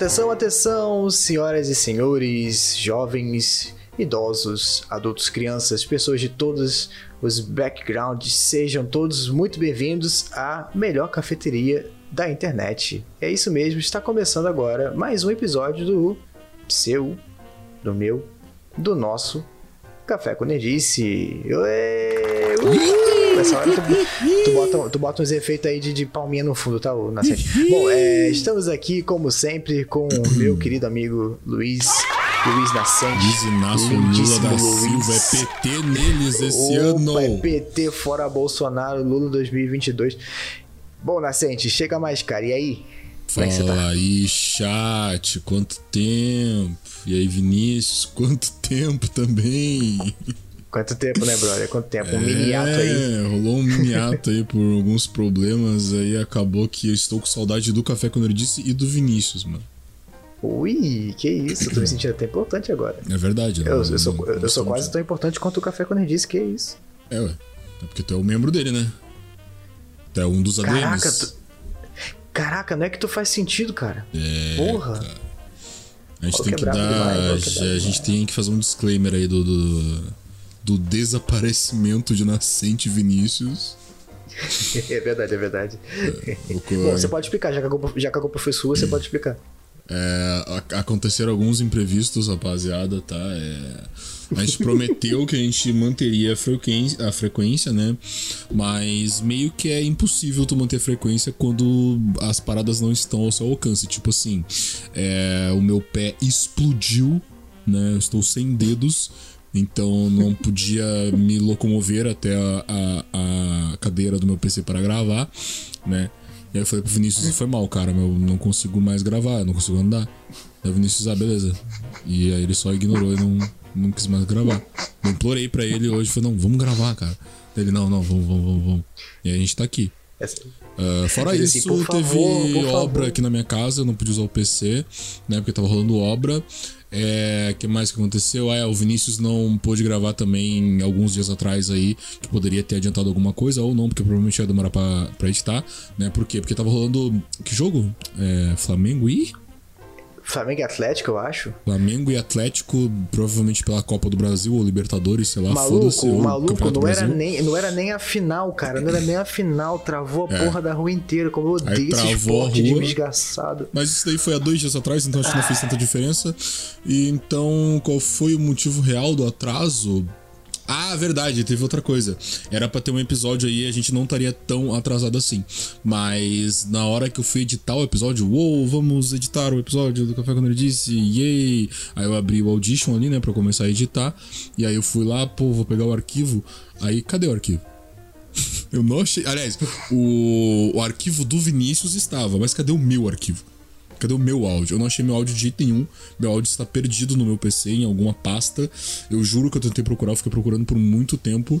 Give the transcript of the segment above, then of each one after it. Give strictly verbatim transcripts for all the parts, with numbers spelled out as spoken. Atenção, atenção, senhoras e senhores, jovens, idosos, adultos, crianças, pessoas de todos os backgrounds, sejam todos muito bem-vindos à melhor cafeteria da internet. É isso mesmo, está começando agora mais um episódio do seu, do meu, do nosso Café com Nerdice. Nessa hora tu, tu, bota, tu bota uns efeitos aí de, de palminha no fundo, tá, Nascente? Bom, é, estamos aqui, como sempre, com o meu querido amigo Luiz, Luiz Nascente. Luiz Inácio Lula da Silva, é P T neles esse Opa, ano. É P T fora Bolsonaro, Lula dois mil e vinte e dois. Bom, Nascente, chega mais, cara, e aí? Fala é tá? aí, chat, quanto tempo? E aí, Vinícius, quanto tempo também? Quanto tempo, né, brother? Quanto tempo? Um é, mini-ato aí. Rolou um mini-ato aí por alguns problemas, aí acabou que eu estou com saudade do Café com Nerdice e do Vinícius, mano. Ui, que isso, eu tô me sentindo até importante agora. É verdade. Eu, eu, eu sou, eu sou quase tão importante quanto o Café com Nerdice, que isso. É, ué. É porque tu é o membro dele, né? Tu é um dos A D Ms. Caraca, tu... Caraca, não é que tu faz sentido, cara. É, porra. Cara. A gente, tem que, dar... demais, a gente tem que fazer um disclaimer aí do... do... do desaparecimento de Nascente Vinícius. É verdade, é verdade. É, Bom, você pode explicar, já que a culpa, já que a culpa foi sua, você pode explicar. É, aconteceram alguns imprevistos, rapaziada, tá? É, a gente prometeu que a gente manteria a frequência, a frequência, né? Mas meio que é impossível tu manter a frequência quando as paradas não estão ao seu alcance. Tipo assim, é, o meu pé explodiu, né? Eu estou sem dedos. Então não podia me locomover até a, a, a cadeira do meu P C para gravar, né? E aí eu falei pro Vinícius, foi mal, cara, eu não consigo mais gravar, eu não consigo andar. Aí o Vinícius, ah, beleza. E aí ele só ignorou e não, não quis mais gravar. Eu implorei pra ele hoje, falei, não, vamos gravar, cara. Ele, não, não, vamos, vamos, vamos, vamos. E aí a gente tá aqui. Uh, fora isso, assim, por teve favor, por obra favor. Aqui na minha casa, eu não podia usar o P C, né? Porque tava rolando obra. É, que mais que aconteceu? Ah, é, o Vinícius não pôde gravar também alguns dias atrás aí, que poderia ter adiantado alguma coisa ou não, porque provavelmente ia demorar pra, pra editar, né? Por quê? Porque tava rolando... Que jogo? É, Flamengo e... Flamengo e Atlético, eu acho. Flamengo e Atlético, provavelmente pela Copa do Brasil ou Libertadores, sei lá, foda-se. Maluco, maluco, não era, nem, não era nem a final, cara. Não era nem a final. Travou a é. porra da rua inteira. Como eu odeio esse esporte de desgraçado. Mas isso daí foi há dois dias atrás, então acho que não fez tanta diferença. E então, qual foi o motivo real do atraso? Ah, verdade, teve outra coisa. Era pra ter um episódio aí, a gente não estaria tão atrasado assim. Mas na hora que eu fui editar o episódio, uou, wow, vamos editar o episódio do Café com Nerdice, yay! Aí eu abri o Audition ali, né, pra começar a editar. E aí eu fui lá, pô, vou pegar o arquivo. Aí, cadê o arquivo? Eu não achei... Aliás, o, o arquivo do Vinícius estava, mas cadê o meu arquivo? Cadê o meu áudio? Eu não achei meu áudio de jeito nenhum. Meu áudio está perdido no meu P C, em alguma pasta. Eu juro que eu tentei procurar, eu fiquei procurando por muito tempo.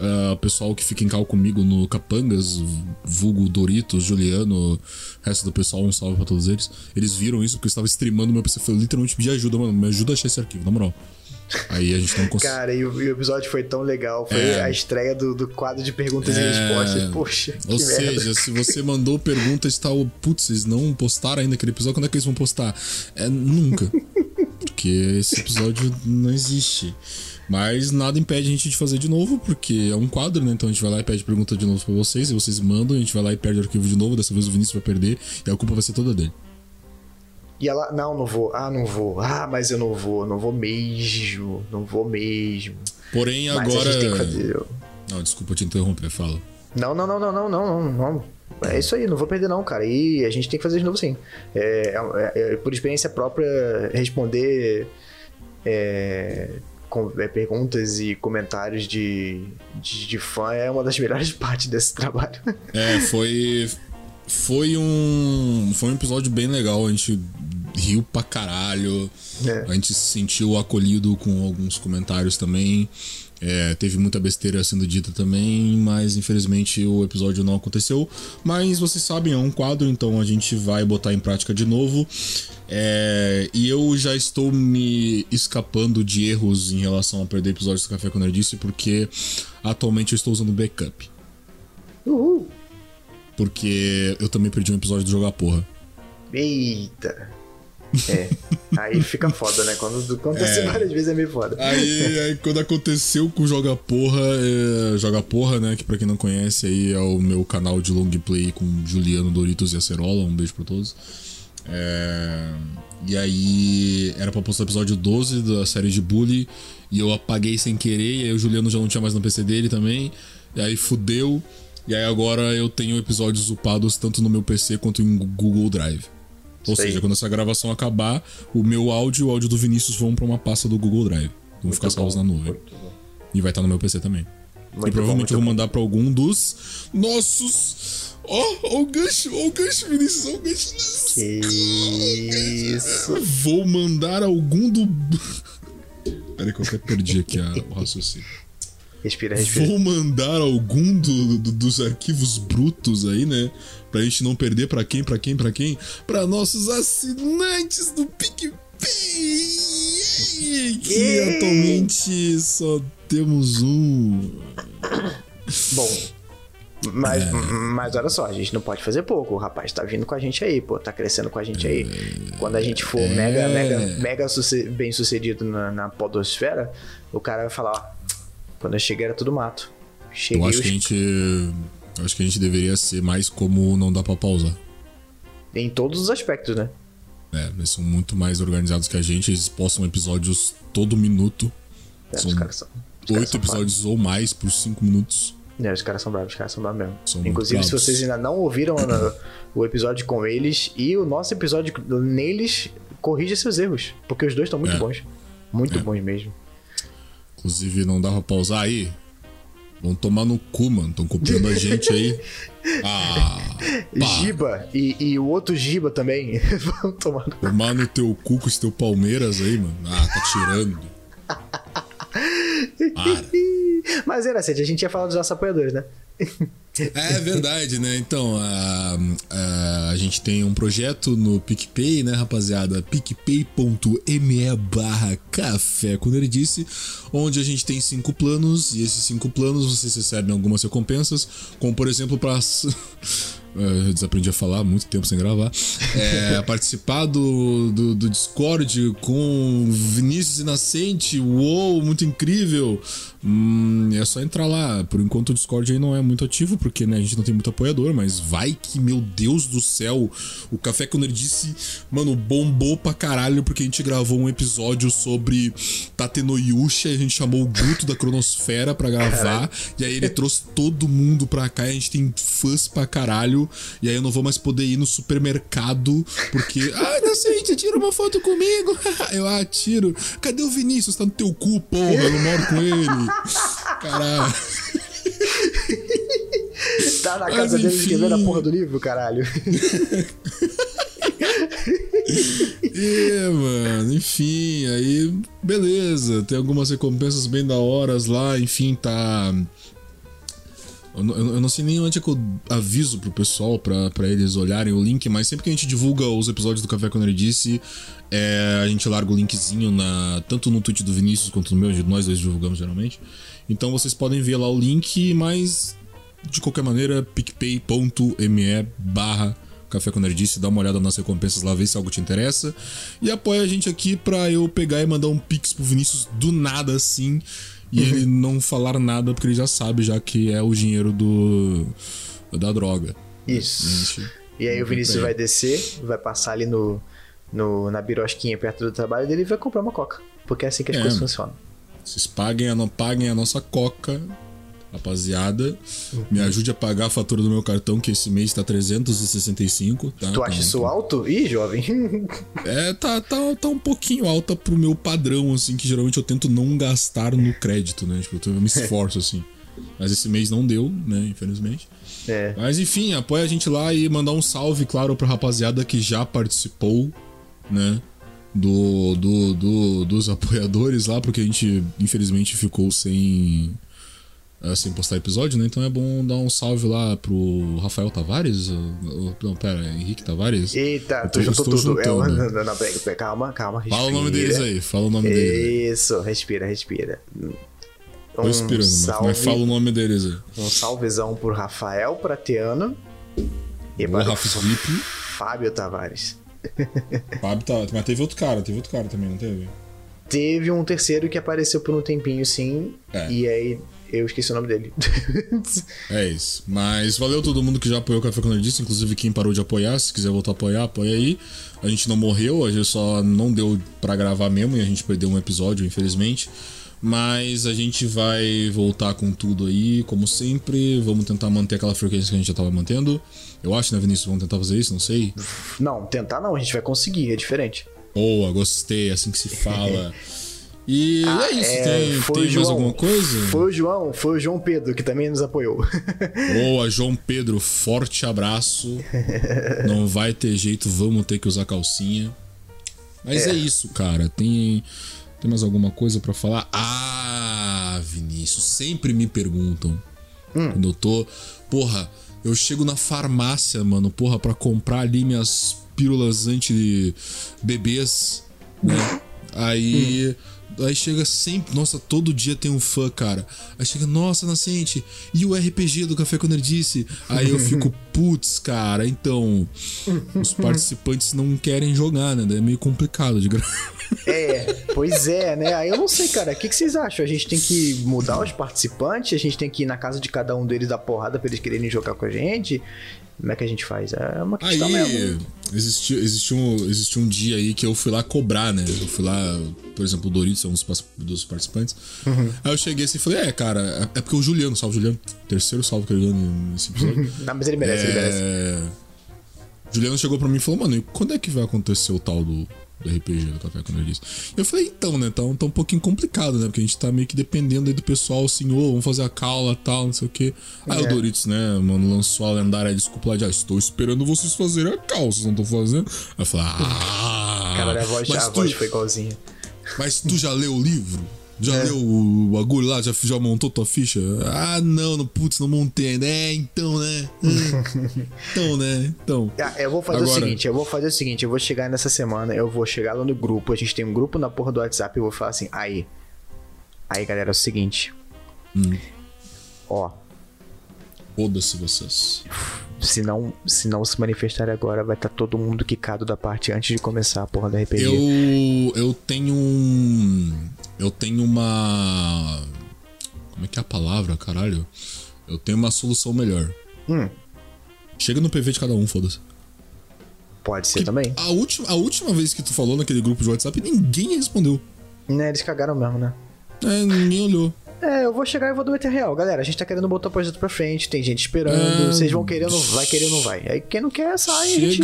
O uh, pessoal que fica em cal comigo no Capangas, vulgo Doritos, Juliano, o resto do pessoal, um salve pra todos eles. Eles viram isso porque eu estava streamando meu P C. Eu falei, literalmente, me ajuda, mano, me ajuda a achar esse arquivo, na moral. Aí a gente não conseguiu. Cara, e o episódio foi tão legal. Foi é... a estreia do, do quadro de perguntas é... e respostas. Poxa, que Ou merda. Seja, se você mandou perguntas e tal, putz, eles não postaram ainda aquele episódio. Quando é que eles vão postar? É nunca. Porque esse episódio não existe. Mas nada impede a gente de fazer de novo, porque é um quadro, né? Então a gente vai lá e pede pergunta de novo pra vocês. E vocês mandam, a gente vai lá e perde o arquivo de novo. Dessa vez o Vinícius vai perder e a culpa vai ser toda dele. E ela, não, não vou, ah, não vou, ah, mas eu não vou, não vou mesmo, não vou mesmo. Porém, mas agora... a gente tem que fazer... Não, desculpa te interromper, fala. Não, não, não, não, não, não, não, é isso aí, não vou perder não, cara, e a gente tem que fazer de novo sim. É, é, é, por experiência própria, responder é, com, é, perguntas e comentários de, de, de fã é uma das melhores partes desse trabalho. É, foi... Foi um, foi um episódio bem legal, a gente riu pra caralho, é. a gente se sentiu acolhido com alguns comentários também, é, teve muita besteira sendo dita também, mas infelizmente o episódio não aconteceu, mas vocês sabem, é um quadro, então a gente vai botar em prática de novo, é, e eu já estou me escapando de erros em relação a perder episódios do Café com Nerdice, porque atualmente eu estou usando backup. Uhul! Porque eu também perdi um episódio do Joga Porra. Eita! É. Aí fica foda, né? Quando acontece é. várias vezes é meio foda. Aí, aí quando aconteceu com o Joga Porra, é... Joga Porra, né? Que pra quem não conhece aí é o meu canal de long play com Juliano, Doritos e Acerola. Um beijo pra todos. É... E aí era pra postar o episódio doze da série de Bully e eu apaguei sem querer. E aí o Juliano já não tinha mais no P C dele também. E aí fudeu. E aí agora eu tenho episódios upados tanto no meu P C quanto em Google Drive. Ou Sei. seja, quando essa gravação acabar, o meu áudio e o áudio do Vinícius vão pra uma pasta do Google Drive. Vão muito ficar salvos na nuvem. E vai estar no meu P C também. Muito e provavelmente bom, eu vou mandar bom. pra algum dos nossos... Ó, oh, ó o gancho, ó o gancho, Vinícius, ó o gancho. Que isso. Eu vou mandar algum do... Peraí que eu até perdi aqui a, o raciocínio. Respira, respira. Vou mandar algum do, do, dos arquivos brutos aí, né? Pra gente não perder pra quem, pra quem, pra quem? Pra nossos assinantes do PicPay! Que Ei. atualmente só temos um. Bom, mas, é. mas olha só, a gente não pode fazer pouco. O rapaz tá vindo com a gente aí, pô, tá crescendo com a gente aí. É. Quando a gente for é. mega, mega, mega bem sucedido na, na podosfera, o cara vai falar, ó. Quando eu cheguei era tudo mato. Cheguei eu acho, os... que a gente, eu acho que a gente deveria ser mais como Não Dá Pra Pausar. Em todos os aspectos, né? É, eles são muito mais organizados que a gente. Eles postam episódios todo minuto. É, são os caras são... Oito episódios ou mais por cinco minutos. É, os caras são bravos, os caras são bravos mesmo. São Inclusive, se vocês ainda não ouviram o episódio com eles e o nosso episódio neles, corrija seus erros. Porque os dois estão muito é. bons. Muito é. bons mesmo. Inclusive, Não Dá Pra Pausar aí. Vão tomar no cu, mano. Estão copiando a gente aí. Ah, Giba e, e o outro Giba também. Vão tomar no cu. Tomar no teu cu com esse teu Palmeiras aí, mano. Ah, tá tirando. Mas era assim, a gente ia falar dos nossos apoiadores, né? É verdade, né? Então, a, a, a gente tem um projeto no PicPay, né, rapaziada? PicPay.me barra Café com Nerdice, onde a gente tem cinco planos, e esses cinco planos vocês recebem algumas recompensas, como por exemplo, para... Eu desaprendi a falar, muito tempo sem gravar. É, participar do, do, do Discord com Vinícius e Nascente. Uou, muito incrível. Hum, é só entrar lá. Por enquanto o Discord aí não é muito ativo, porque né, a gente não tem muito apoiador, mas vai que, meu Deus do céu, o Café com Nerdice, mano, bombou pra caralho, porque a gente gravou um episódio sobre Tate no Yusha, a gente chamou o Guto da Cronosfera pra gravar, e aí ele trouxe todo mundo pra cá, e a gente tem fãs pra caralho. E aí eu não vou mais poder ir no supermercado porque... Ah, Nascente, tira uma foto comigo. Eu, ah, tiro. Cadê o Vinícius? Tá no teu cu, porra. Eu não moro com ele. Caralho. Tá na casa Mas, dele escrevendo a porra do livro, caralho. É, mano, enfim, aí... Beleza, tem algumas recompensas bem da horas lá, enfim, tá... Eu não sei nem onde é que eu aviso pro pessoal pra, pra eles olharem o link, mas sempre que a gente divulga os episódios do Café com Nerdice, é, a gente larga o linkzinho na, tanto no tweet do Vinícius quanto no meu, nós dois divulgamos geralmente. Então vocês podem ver lá o link, mas de qualquer maneira, picpay.me barra Café com Nerdice, dá uma olhada nas recompensas lá, vê se algo te interessa. E apoia a gente aqui pra eu pegar e mandar um pix pro Vinícius do nada assim. E uhum. ele não falar nada, porque ele já sabe, já que é o dinheiro do da droga. Isso. Gente, e aí o Vinícius vai descer, vai passar ali no, no, na birosquinha perto do trabalho dele e vai comprar uma coca. Porque é assim que as é. coisas funcionam. Vocês paguem, não paguem a nossa coca, rapaziada. Uhum. Me ajude a pagar a fatura do meu cartão, que esse mês tá trezentos e sessenta e cinco, tá? Tu acha tá, isso tá... alto? Ih, jovem. É, tá, tá, tá um pouquinho alta pro meu padrão, assim, que geralmente eu tento não gastar no crédito, né? Tipo, eu me esforço, assim. Mas esse mês não deu, né? Infelizmente. É. Mas enfim, apoia a gente lá e mandar um salve, claro, pra rapaziada que já participou, né? Do, do, do, dos apoiadores lá, porque a gente, infelizmente, ficou sem... sem postar episódio, né? Então é bom dar um salve lá pro Rafael Tavares? Não, pera, Henrique Tavares? Eita, tu juntou tudo. Juntando. É, não, não, não, calma, calma. Respira. Fala o nome deles aí, fala o nome Isso, deles. Isso, respira, respira. Tô um respirando, salve, mas fala o nome deles aí. Um salvezão pro Rafael Prateano. E o para Rafa o Fábio Tavares. Fábio tá, mas teve outro cara, teve outro cara também, não teve? Teve um terceiro que apareceu por um tempinho, sim, é. E aí eu esqueci o nome dele. É isso, mas valeu todo mundo que já apoiou o Café com Nerdice, inclusive quem parou de apoiar, se quiser voltar a apoiar, apoia aí. A gente não morreu, a gente só não deu pra gravar mesmo e a gente perdeu um episódio, infelizmente. Mas a gente vai voltar com tudo aí, como sempre. Vamos tentar manter aquela frequência que a gente já tava mantendo. Eu acho, né, Vinícius? Vamos tentar fazer isso? Não sei. Não, tentar não. A gente vai conseguir. É diferente. Boa, gostei. Assim que se fala. E ah, é isso. É... Tem, tem mais João. Alguma coisa? Foi o João. Foi o João Pedro, que também nos apoiou. Boa, João Pedro. Forte abraço. Não vai ter jeito. Vamos ter que usar calcinha. Mas é, é isso, cara. Tem... Tem mais alguma coisa pra falar? Ah, Vinícius, sempre me perguntam. Hum. Quando eu tô... Porra, eu chego na farmácia, mano, porra, pra comprar ali minhas pílulas anti-bebês, né? Aí... Hum. Aí chega sempre... Nossa, todo dia tem um fã, cara. Aí chega, nossa, Nascente, e o R P G do Café com Nerdice? Aí eu fico, putz, cara, então... Os participantes não querem jogar, né? Daí é meio complicado de gravar. É, pois é, né? Aí eu não sei, cara. O que, que vocês acham? A gente tem que mudar os participantes? A gente tem que ir na casa de cada um deles dar porrada pra eles quererem jogar com a gente? Como é que a gente faz? É uma questão mesmo. Existiu, existiu, um, existiu um dia aí que eu fui lá cobrar, né? Eu fui lá, por exemplo, o Doritos é um dos participantes. Uhum. Aí eu cheguei assim e falei, é, cara, é porque o Juliano, salve Juliano. Terceiro salve que ele ganha nesse episódio. Não, mas ele merece, é... ele merece. Juliano chegou pra mim e falou, mano, e quando é que vai acontecer o tal do... do R P G do Café com Nerdice? Eu falei, então, né, tá um, tá um pouquinho complicado, né, porque a gente tá meio que dependendo aí do pessoal, assim, ô, oh, vamos fazer a cala e tal, não sei o que. Aí é. o Doritos, né, mano, lançou a lendária desculpa lá de, ah, estou esperando vocês fazerem a cala, vocês não estão fazendo. Aí eu falei, ah... Cara, a voz, mas já, tu, a voz foi igualzinha. Mas tu já leu o livro? Já é. leu o bagulho lá? Já, já montou tua ficha? Ah, não, não, putz, não montei ainda. É, então, né? É, então, né? Então. Ah, eu vou fazer Agora... o seguinte, eu vou fazer o seguinte, eu vou chegar nessa semana, eu vou chegar lá no grupo, a gente tem um grupo na porra do WhatsApp, eu vou falar assim, aí. Aí, galera, é o seguinte. Hum. Ó. Foda-se vocês. Se não, se não se manifestar agora, vai estar todo mundo quicado da parte antes de começar a porra da R P G. Eu, eu tenho um... Eu tenho uma... Como é que é a palavra, caralho? Eu tenho uma solução melhor. Hum. Chega no P V de cada um, foda-se. Pode ser que também. A última, a última vez que tu falou naquele grupo de WhatsApp, ninguém respondeu. Né, eles cagaram mesmo, né? É, ninguém olhou. É, eu vou chegar e vou meter real. Galera, a gente tá querendo botar o projeto pra frente, tem gente esperando, é... vocês vão querer, não vai querer, não vai. Aí quem não quer, sai. Chega, a gente...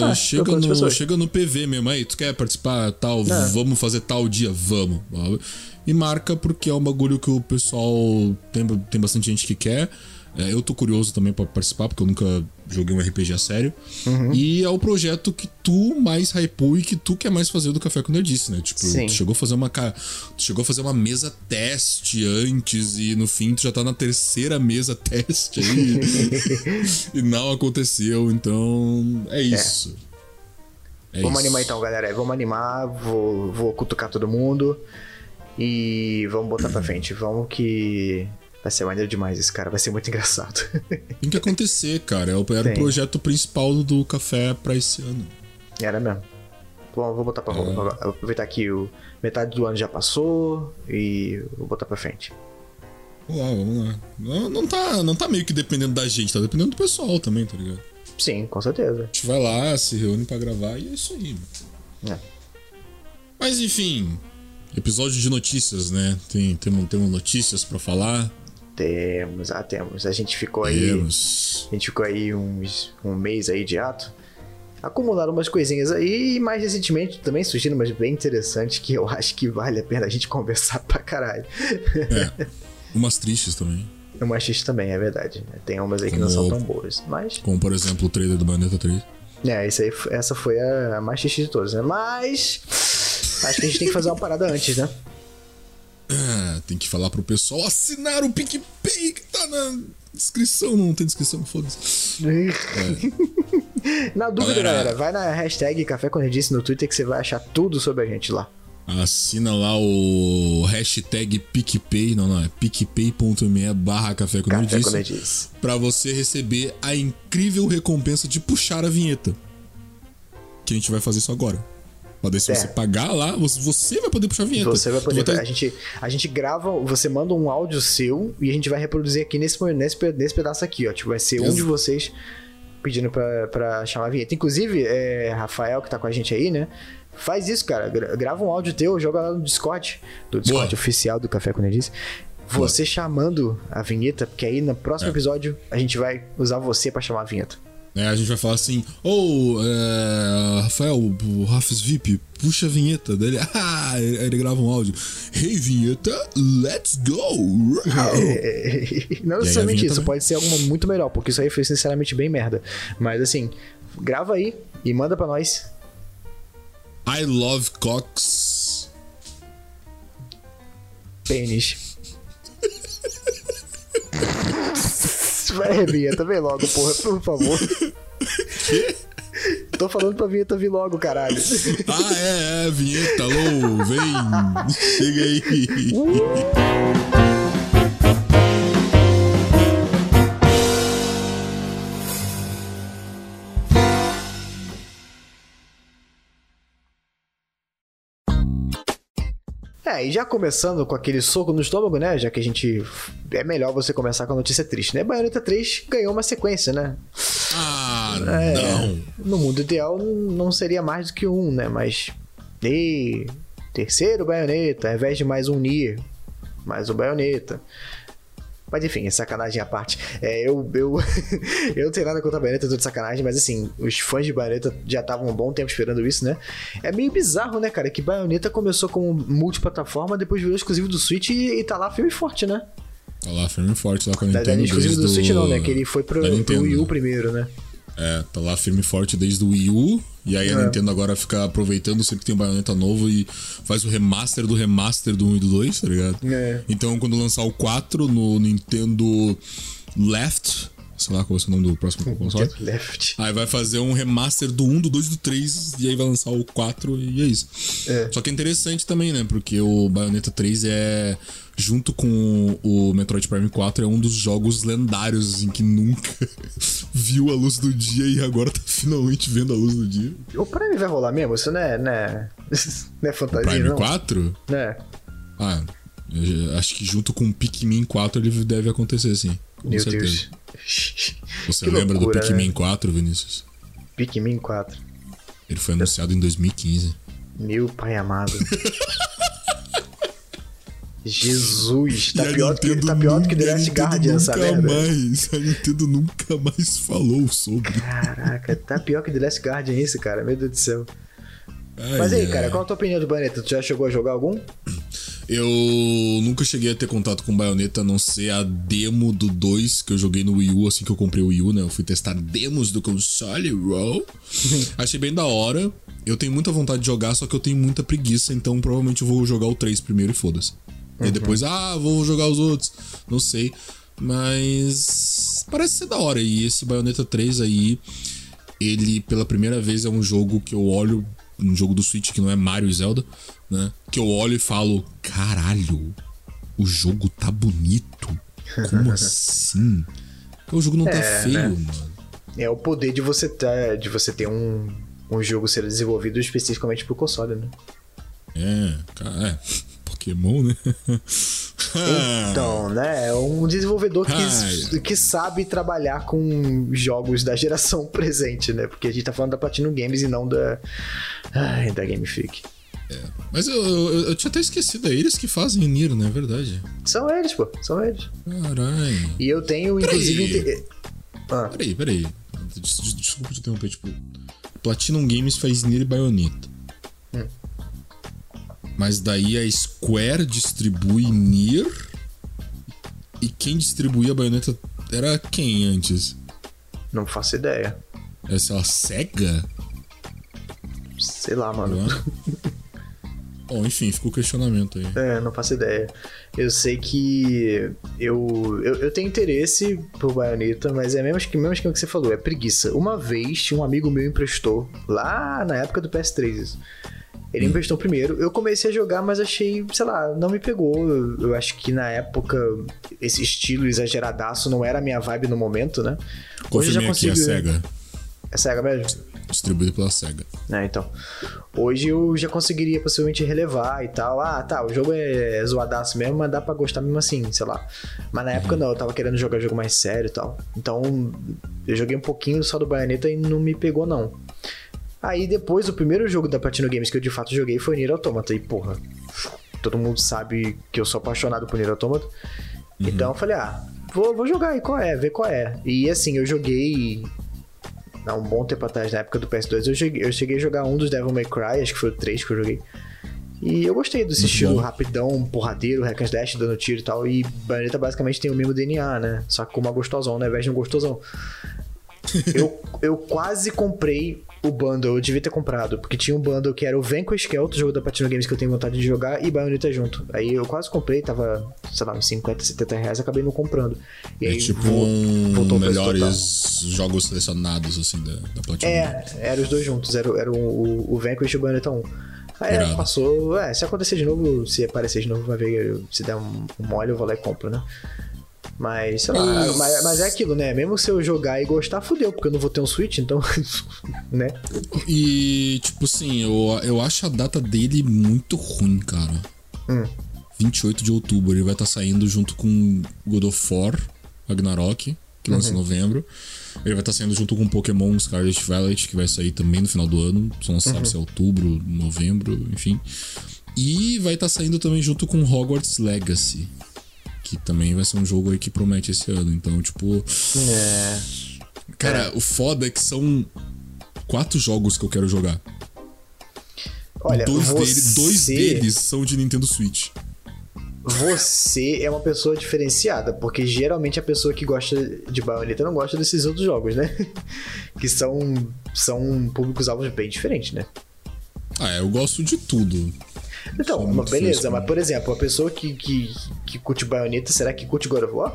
tá, chega, no, chega no P V mesmo, aí tu quer participar, tal, é. vamos fazer tal dia, vamos. E marca, porque é um bagulho que o pessoal, tem, tem bastante gente que quer. Eu tô curioso também pra participar, porque eu nunca joguei um R P G a sério. Uhum. E é o projeto que tu mais hypou e que tu quer mais fazer do Café com Nerdice, né? Tipo, Sim. tu chegou a fazer uma cara. Tu chegou a fazer uma mesa teste antes e no fim tu já tá na terceira mesa teste aí. E não aconteceu, então é isso. É. É vamos isso. animar então, galera. Vamos animar, vou, vou cutucar todo mundo e vamos botar pra frente. Vamos que... Vai ser maneiro demais esse cara, vai ser muito engraçado. Tem que acontecer, cara. Era Sim. o projeto principal do Café pra esse ano. Era mesmo. Bom, vou botar pra... É. Vou aproveitar que o metade do ano já passou e vou botar pra frente. Vamos lá, vamos lá. Não, não, tá, não tá meio que dependendo da gente, tá dependendo do pessoal também, tá ligado? Sim, com certeza. A gente vai lá, se reúne pra gravar e é isso aí, mano. É. Mas enfim, episódio de notícias, né? Tem, temos, temos notícias pra falar. Temos, ah, temos. A gente ficou aí. Temos. A gente ficou aí uns, um mês aí de ato. Acumularam umas coisinhas aí e mais recentemente também surgiram umas bem interessantes que eu acho que vale a pena a gente conversar pra caralho. É. Umas tristes também. Umas tristes também, é verdade. Tem umas aí como, que não são tão boas, mas... Como, por exemplo, o trailer do Bayonetta três. É, esse aí, essa foi a mais triste de todas, né? Mas... Acho que a gente tem que fazer uma parada antes, né? Ah, tem que falar pro pessoal assinar o PicPay que tá na descrição. Não tem descrição, foda-se. É. Na dúvida, galera, galera, vai na hashtag Café com Nerdice no Twitter que você vai achar tudo sobre a gente lá. Assina lá o hashtag PicPay, não, não, é picpay.me barra Café com Nerdice pra você receber a incrível recompensa de puxar a vinheta. que a gente vai fazer isso agora. Mas daí se é. você pagar lá, você vai poder puxar a vinheta. Você vai poder. Até... A, gente, a gente grava, você manda um áudio seu e a gente vai reproduzir aqui nesse, nesse, nesse pedaço aqui, ó. Tipo, vai ser Exato. um de vocês pedindo pra, pra chamar a vinheta. Inclusive, é, Rafael, que tá com a gente aí, né? Faz isso, cara. Gra- grava um áudio teu, joga lá no Discord, do Discord Boa. oficial do Café com Nerdice. Você Boa. chamando a vinheta, porque aí no próximo é. episódio a gente vai usar você pra chamar a vinheta. É, a gente vai falar assim, ô, oh, é, Rafael, o Rafis V I P, puxa a vinheta. Daí ele, ah, ele, ele grava um áudio. Hey, vinheta, let's go! É, não necessariamente isso, também. Pode ser alguma muito melhor, porque isso aí foi sinceramente bem merda. Mas assim, grava aí e manda pra nós. I love cocks. Pênis. Vai, vinheta, vem logo, porra, por favor. Que? Tô falando pra vinheta vir logo, caralho. Ah, é, é, vinheta, alô, vem, chega aí. Uh! É, e já começando com aquele soco no estômago, né? Já que a gente... É melhor você começar com a notícia triste, né? Bayonetta três ganhou uma sequência, né? Ah, é, não! No mundo ideal, não seria mais do que um, né? Mas... E... Terceiro Bayonetta, ao invés de mais um Nier. Mais um Bayonetta. Mas enfim, é sacanagem à parte. É, eu, eu, eu não tenho nada contra a Bayonetta, tô de sacanagem, mas assim, os fãs de Bayonetta já estavam um bom tempo esperando isso, né? É meio bizarro, né, cara? Que Bayonetta começou como multiplataforma, depois virou exclusivo do Switch e, e tá lá firme e forte, né? Tá lá firme e forte, lá com a Nintendo. Não é exclusivo do Switch, não, né? Que ele foi pro, pro Wii U primeiro, né? É, tá lá firme e forte desde o Wii U. E aí a é. Nintendo agora fica aproveitando sempre que tem um Bayonetta novo e faz o remaster do remaster do um e do dois, tá ligado? É. Então quando lançar o quatro no Nintendo Left, sei lá qual é o nome do próximo console, Left. Aí vai fazer um remaster do um, do dois e do três e aí vai lançar o quatro e é isso. É. Só que é interessante também, né? Porque o Bayonetta três é... junto com o Metroid Prime quatro, é um dos jogos lendários em que nunca viu a luz do dia e agora tá finalmente vendo a luz do dia. O Prime vai rolar mesmo? Isso não é, não é, não é fantasia, Prime não? Prime quatro? É. Ah, acho que junto com o Pikmin quatro ele deve acontecer, sim. Com Meu certeza. Deus. Você que lembra loucura, do Pikmin né? quatro, Vinícius? Pikmin quatro. Ele foi anunciado Eu... em dois mil e quinze. Meu pai amado. Jesus, tá pior, que, tá pior do que The Last Guardian essa merda. A Nintendo nunca mais falou sobre. Caraca, tá pior que The Last Guardian isso, cara. Meu Deus do céu. Ai, Mas aí, é. cara, qual a tua opinião do Bayonetta? Tu já chegou a jogar algum? Eu nunca cheguei a ter contato com Bayonetta, a não ser a demo do dois que eu joguei no Wii U, assim que eu comprei o Wii U, né? Eu fui testar demos do console, roll. Achei bem da hora. Eu tenho muita vontade de jogar, só que eu tenho muita preguiça, então provavelmente eu vou jogar o três primeiro e foda-se. E depois, uhum. ah, vou jogar os outros. Não sei. Mas parece ser da hora. E esse Bayonetta três aí, ele pela primeira vez é um jogo que eu olho, um jogo do Switch que não é Mario e Zelda, né? Que eu olho e falo, caralho, o jogo tá bonito. Como assim? O jogo não é, tá feio, né? mano. É o poder de você ter, de você ter um, um jogo ser desenvolvido especificamente pro console, né? É, cara, é. Pokémon, né? Então, né? É um desenvolvedor que, que sabe trabalhar com jogos da geração presente, né? Porque a gente tá falando da Platinum Games e não da... Ai, da Game Freak. É, mas eu, eu, eu tinha até esquecido, é eles que fazem Nier, não é verdade? São eles, pô. São eles. Caralho. E eu tenho, pera inclusive... Inter... Ah. Peraí, peraí. Des- desculpa te interromper, tipo... Platinum Games faz Nier e Bayonetta. Hum. Mas daí a Square distribui Nier. E quem distribuía a Bayonetta era quem antes? Não faço ideia. Essa é a SEGA? Sei lá, mano. Bom, enfim, ficou o questionamento aí. É, não faço ideia. Eu sei que eu, eu, eu tenho interesse por Bayonetta, mas é mesmo que, mesmo que você falou, é preguiça. Uma vez, um amigo meu emprestou, lá na época do P S três, isso. Ele investiu primeiro, eu comecei a jogar, mas achei, sei lá, não me pegou. Eu, eu acho que na época esse estilo exageradaço não era a minha vibe no momento, né? Hoje eu já consigo... É SEGA. É SEGA mesmo? distribuído pela SEGA. É, então. Hoje eu já conseguiria possivelmente relevar e tal. Ah, tá, o jogo é zoadaço mesmo, mas dá pra gostar mesmo assim, sei lá. Mas na época uhum. não, eu tava querendo jogar jogo mais sério e tal. Então, eu joguei um pouquinho só do Bayonetta e não me pegou, não. Aí depois, o primeiro jogo da Platinum Games que eu de fato joguei foi Nier Automata. E, porra, todo mundo sabe que eu sou apaixonado por Nier Automata. Uhum. Então eu falei, ah, vou, vou jogar aí, qual é, ver qual é. E assim, eu joguei... Há um bom tempo atrás, na época do P S dois, eu cheguei, eu cheguei a jogar um dos Devil May Cry, acho que foi o três que eu joguei. E eu gostei desse estilo rapidão, porradeiro, hack and slash, dando tiro e tal. E Bayonetta basicamente tem o mesmo D N A, né? Só que com uma gostosão, né? Ao invés de um gostosão. eu, eu quase comprei o bundle, eu devia ter comprado, porque tinha um bundle que era o Vanquish, que é outro jogo da Platinum Games que eu tenho vontade de jogar, e Bayonetta junto. Aí eu quase comprei, tava, sei lá, uns cinquenta, setenta reais, acabei não comprando. E é aí, tipo vo- um melhores jogos selecionados, assim, da, da Platinum é, Games. É, eram os dois juntos, era, era o, o Vanquish e o Bayonetta um. Aí é, passou, é, se acontecer de novo, se aparecer de novo, vai ver, se der um, um mole, eu vou lá e compro, né? Mas, sei lá, Isso. mas, mas é aquilo, né? Mesmo se eu jogar e gostar, fudeu, porque eu não vou ter um Switch, então, né? E, tipo assim, eu, eu acho a data dele muito ruim, cara. Hum. vinte e oito de outubro, ele vai estar tá saindo junto com God of War, Ragnarok, que lança uhum. em novembro. Ele vai estar tá saindo junto com Pokémon Scarlet Violet, que vai sair também no final do ano. Só não sabe uhum. se é outubro, novembro, enfim. E vai estar tá saindo também junto com Hogwarts Legacy. Que também vai ser um jogo aí que promete esse ano. Então, tipo... É. Cara, é. O foda é que são quatro jogos que eu quero jogar. Olha, dois, você... deles, dois deles são de Nintendo Switch. Você é uma pessoa diferenciada, porque geralmente a pessoa que gosta de Bayonetta não gosta desses outros jogos, né? Que são, são públicos-alvos bem diferentes, né? Ah, eu gosto de tudo. Então, mas beleza, feliz, mas por exemplo, a pessoa que, que, que curte Bayonetta, será que curte God of War?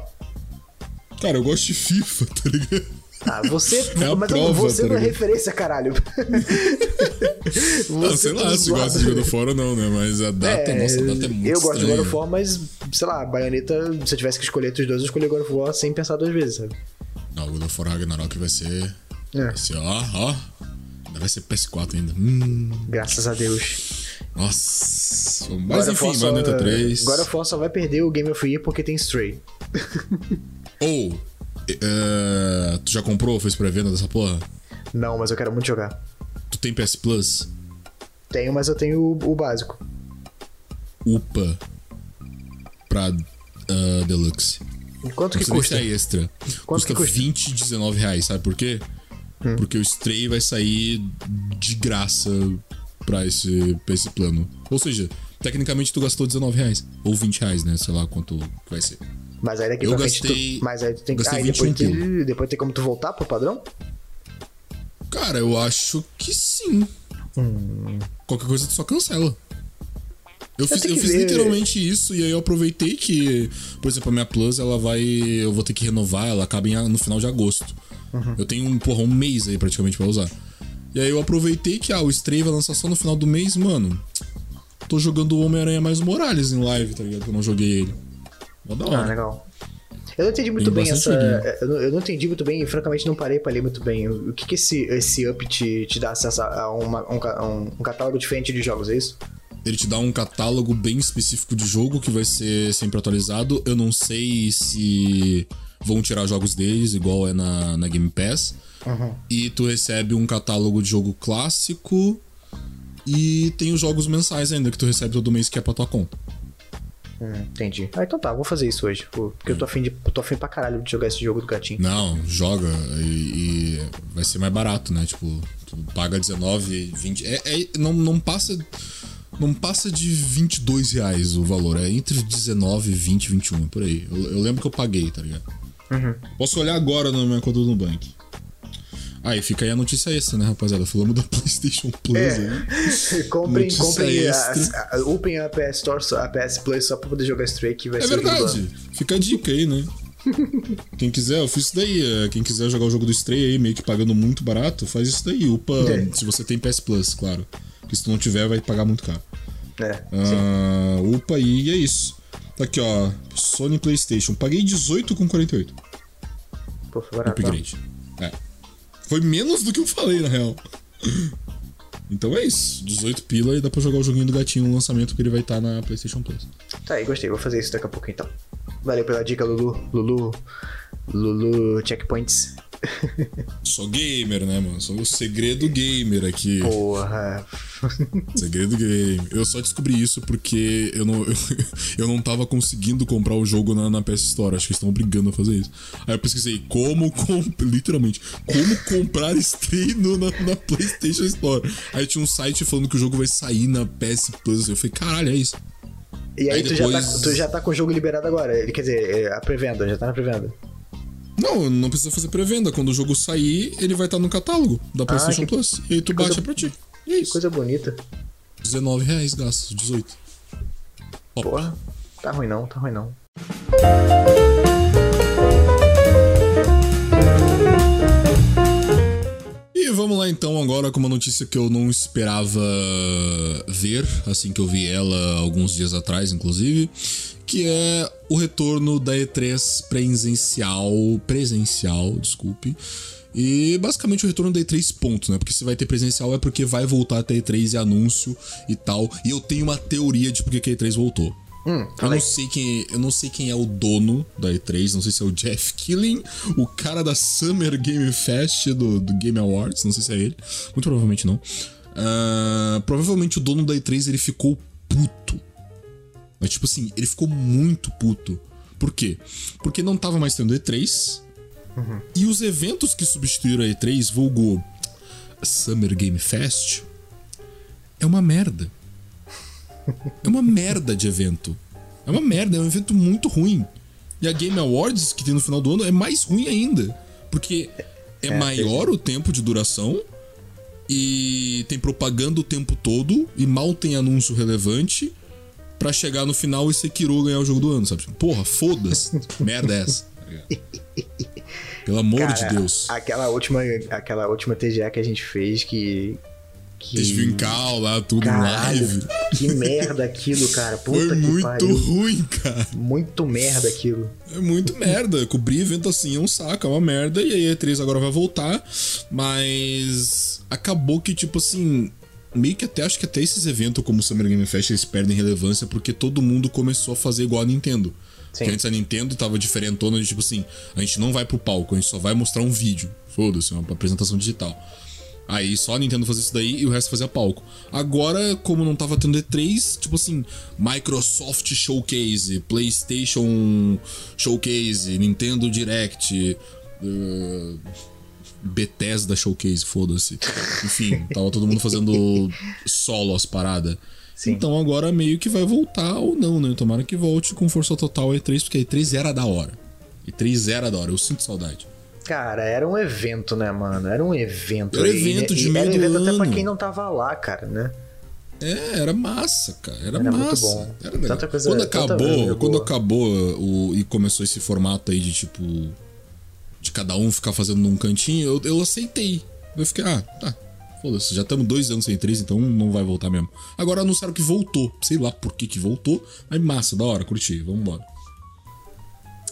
Cara, eu gosto de FIFA, tá ligado? Ah, você... É mas prova, você tá não é referência, caralho. Você ah, sei lá se gosta de God of War ou não, né? Mas a data, é, nossa, a data é muito Eu gosto estranha. de God of War, mas, sei lá, Bayonetta, se eu tivesse que escolher entre os dois, eu escolhi God of War sem pensar duas vezes, sabe? Não, God of War Ragnarok vai ser... É. Vai ser, ó, ó. Vai ser P S quatro ainda. Hum. Graças a Deus. Nossa, mas God enfim, Bayonetta três. God of War só vai perder o Game of Year porque tem Stray. Ou, oh, uh, tu já comprou, fez pré-venda dessa porra? Não, mas eu quero muito jogar. Tu tem P S Plus? Tenho, mas eu tenho o, o básico. Upa pra uh, Deluxe. Quanto que custa? É extra. Quanto custa, que custa? vinte, dezenove reais, sabe por quê? Hum. Porque o Stray vai sair de graça pra esse, pra esse plano. Ou seja, tecnicamente tu gastou dezenove reais. Ou vinte reais, né? Sei lá quanto vai ser. Mas aí daqui eu pra gastei, frente tu... Mas aí tu tem que... Ah, depois, te... depois tem como tu voltar pro padrão? Cara, eu acho que sim. Hum. Qualquer coisa tu só cancela. Eu, eu fiz, eu fiz literalmente isso. E aí eu aproveitei que... Por exemplo, a minha Plus, ela vai... Eu vou ter que renovar. Ela acaba em, no final de agosto. Uhum. Eu tenho um, porra, um mês aí praticamente pra usar. E aí eu aproveitei que, ah, o Stray vai lançar só no final do mês, mano. Tô jogando o Homem-Aranha mais o Morales em live, tá ligado? Que eu não joguei ele. Mó da hora. Ah, legal. Eu não entendi muito Tem bem essa... Eu não, eu não entendi muito bem e, francamente, não parei pra ler muito bem. O que que esse, esse up te, te dá acesso a uma, um, um catálogo diferente de jogos, é isso? Ele te dá um catálogo bem específico de jogo que vai ser sempre atualizado. Eu não sei se... Vão tirar jogos deles, igual é na, na Game Pass. Uhum. E tu recebe um catálogo de jogo clássico. E tem os jogos mensais ainda, que tu recebe todo mês, que é pra tua conta. Hum, entendi. Ah, então tá, vou fazer isso hoje. Porque é. eu tô afim, de, tô afim pra caralho de jogar esse jogo do gatinho. Não, joga e, e vai ser mais barato, né? Tipo, tu paga dezenove, vinte... É, é, não, não passa... Não passa de vinte e dois reais o valor. É entre dezenove, vinte, vinte e um, por aí. Eu, eu lembro que eu paguei, tá ligado? Uhum. Posso olhar agora na minha conta do Nubank. Aí fica aí a notícia extra, né, rapaziada? Falamos da PlayStation Plus é. aí. Comprem, comprem a, a, a, upem a P S Store, a P S Play só pra poder jogar Stray, que vai é ser verdade. O fica a dica aí, né? Quem quiser, eu fiz isso daí. Quem quiser jogar o jogo do Stray aí, meio que pagando muito barato, faz isso daí. Upa, é. se você tem P S Plus, claro. Porque se tu não tiver, vai pagar muito caro. É. Ah, upa aí, e é isso. Tá aqui, ó. Sony PlayStation. Paguei dezoito reais e quarenta e oito centavos. Pô, foi barato. Upgrade. É. Foi menos do que eu falei, na real. Então é isso, dezoito pila e dá pra jogar o joguinho do gatinho no lançamento, que ele vai estar tá na PlayStation Plus. Tá aí, gostei, vou fazer isso daqui a pouco então. Valeu pela dica, Lulu. Lulu. Lulu Checkpoints. Sou gamer, né, mano? Sou o segredo gamer aqui. Porra. Segredo game. Eu só descobri isso porque eu não, eu, eu não tava conseguindo comprar o jogo na, na P S Store. Acho que eles estão brigando a fazer isso. Aí eu pesquisei como, com, literalmente, como comprar Stray no, na, na PlayStation Store. Aí tinha um site falando que o jogo vai sair na P S Plus. Eu falei, caralho, é isso. E aí, aí tu, depois... já tá, tu já tá com o jogo liberado agora. Quer dizer, a pré-venda, já tá na pré-venda. Não, não precisa fazer pré-venda. Quando o jogo sair, ele vai estar no catálogo da PlayStation ah, que... Plus. E aí tu baixa coisa... pra ti. E é isso. Que coisa bonita. dezenove reais gastos, dezoito. Opa. Porra, tá ruim não, tá ruim não. E vamos lá então agora com uma notícia que eu não esperava ver, assim que eu vi ela alguns dias atrás, inclusive, que é o retorno da E três presencial, presencial, desculpe, e basicamente o retorno da E três ponto, né? Porque se vai ter presencial é porque vai voltar até E três e anúncio e tal. E eu tenho uma teoria de porque que a E três voltou. Hum, eu, não sei quem, eu não sei quem é o dono da E três, não sei se é o Jeff Keighley, o cara da Summer Game Fest do, do Game Awards, não sei se é ele. Muito provavelmente não. Uh, provavelmente o dono da E três, ele ficou puto. Mas tipo assim, ele ficou muito puto. Por quê? Porque não tava mais tendo E três. Uhum. E os eventos que substituíram a E três, vulgo Summer Game Fest, é uma merda. É uma merda de evento. É uma merda, é um evento muito ruim. E a Game Awards, que tem no final do ano, é mais ruim ainda. Porque é, é maior é... o tempo de duração. E tem propaganda o tempo todo. E mal tem anúncio relevante pra chegar no final e Sekiro ganhar o jogo do ano, sabe? Porra, foda-se. Merda é essa. Pelo amor Cara, de Deus. Aquela última, aquela última T G A que a gente fez que... Que... Desvincal lá, tudo Caralho, live. Que merda aquilo, cara. Puta Foi que muito pariu. ruim, cara. Muito merda aquilo. É muito merda. Cobrir evento assim é um saco, é uma merda. E aí a E três agora vai voltar. Mas acabou que, tipo assim, meio que até acho que até esses eventos como o Summer Game Fest, eles perdem relevância porque todo mundo começou a fazer igual a Nintendo. Sim. Que antes a Nintendo tava diferentona de tipo assim, a gente não vai pro palco, a gente só vai mostrar um vídeo. Foda-se, uma apresentação digital. Aí só a Nintendo fazia isso daí e o resto fazia palco. Agora, como não tava tendo E três, tipo assim, Microsoft Showcase, PlayStation Showcase, Nintendo Direct, uh, Bethesda Showcase, foda-se. Enfim, tava todo mundo fazendo solo as paradas. Sim. Então agora meio que vai voltar ou não, né? Tomara que volte com força total a E três, porque a E três era da hora. E três era da hora, eu sinto saudade. Cara, era um evento, né, mano? Era um evento. Era evento e, de e meio do ano. Era um evento até pra quem não tava lá, cara, né? É, era massa, cara. Era, era massa. Muito bom. Era legal. Tanta coisa, quando acabou, quando acabou o, e começou esse formato aí de, tipo... De cada um ficar fazendo num cantinho, eu, eu aceitei. Eu fiquei, ah, tá. Foda-se, já estamos dois anos sem três, então não vai voltar mesmo. Agora anunciaram que voltou. Sei lá por que que voltou. Mas massa, da hora, curti. Vambora.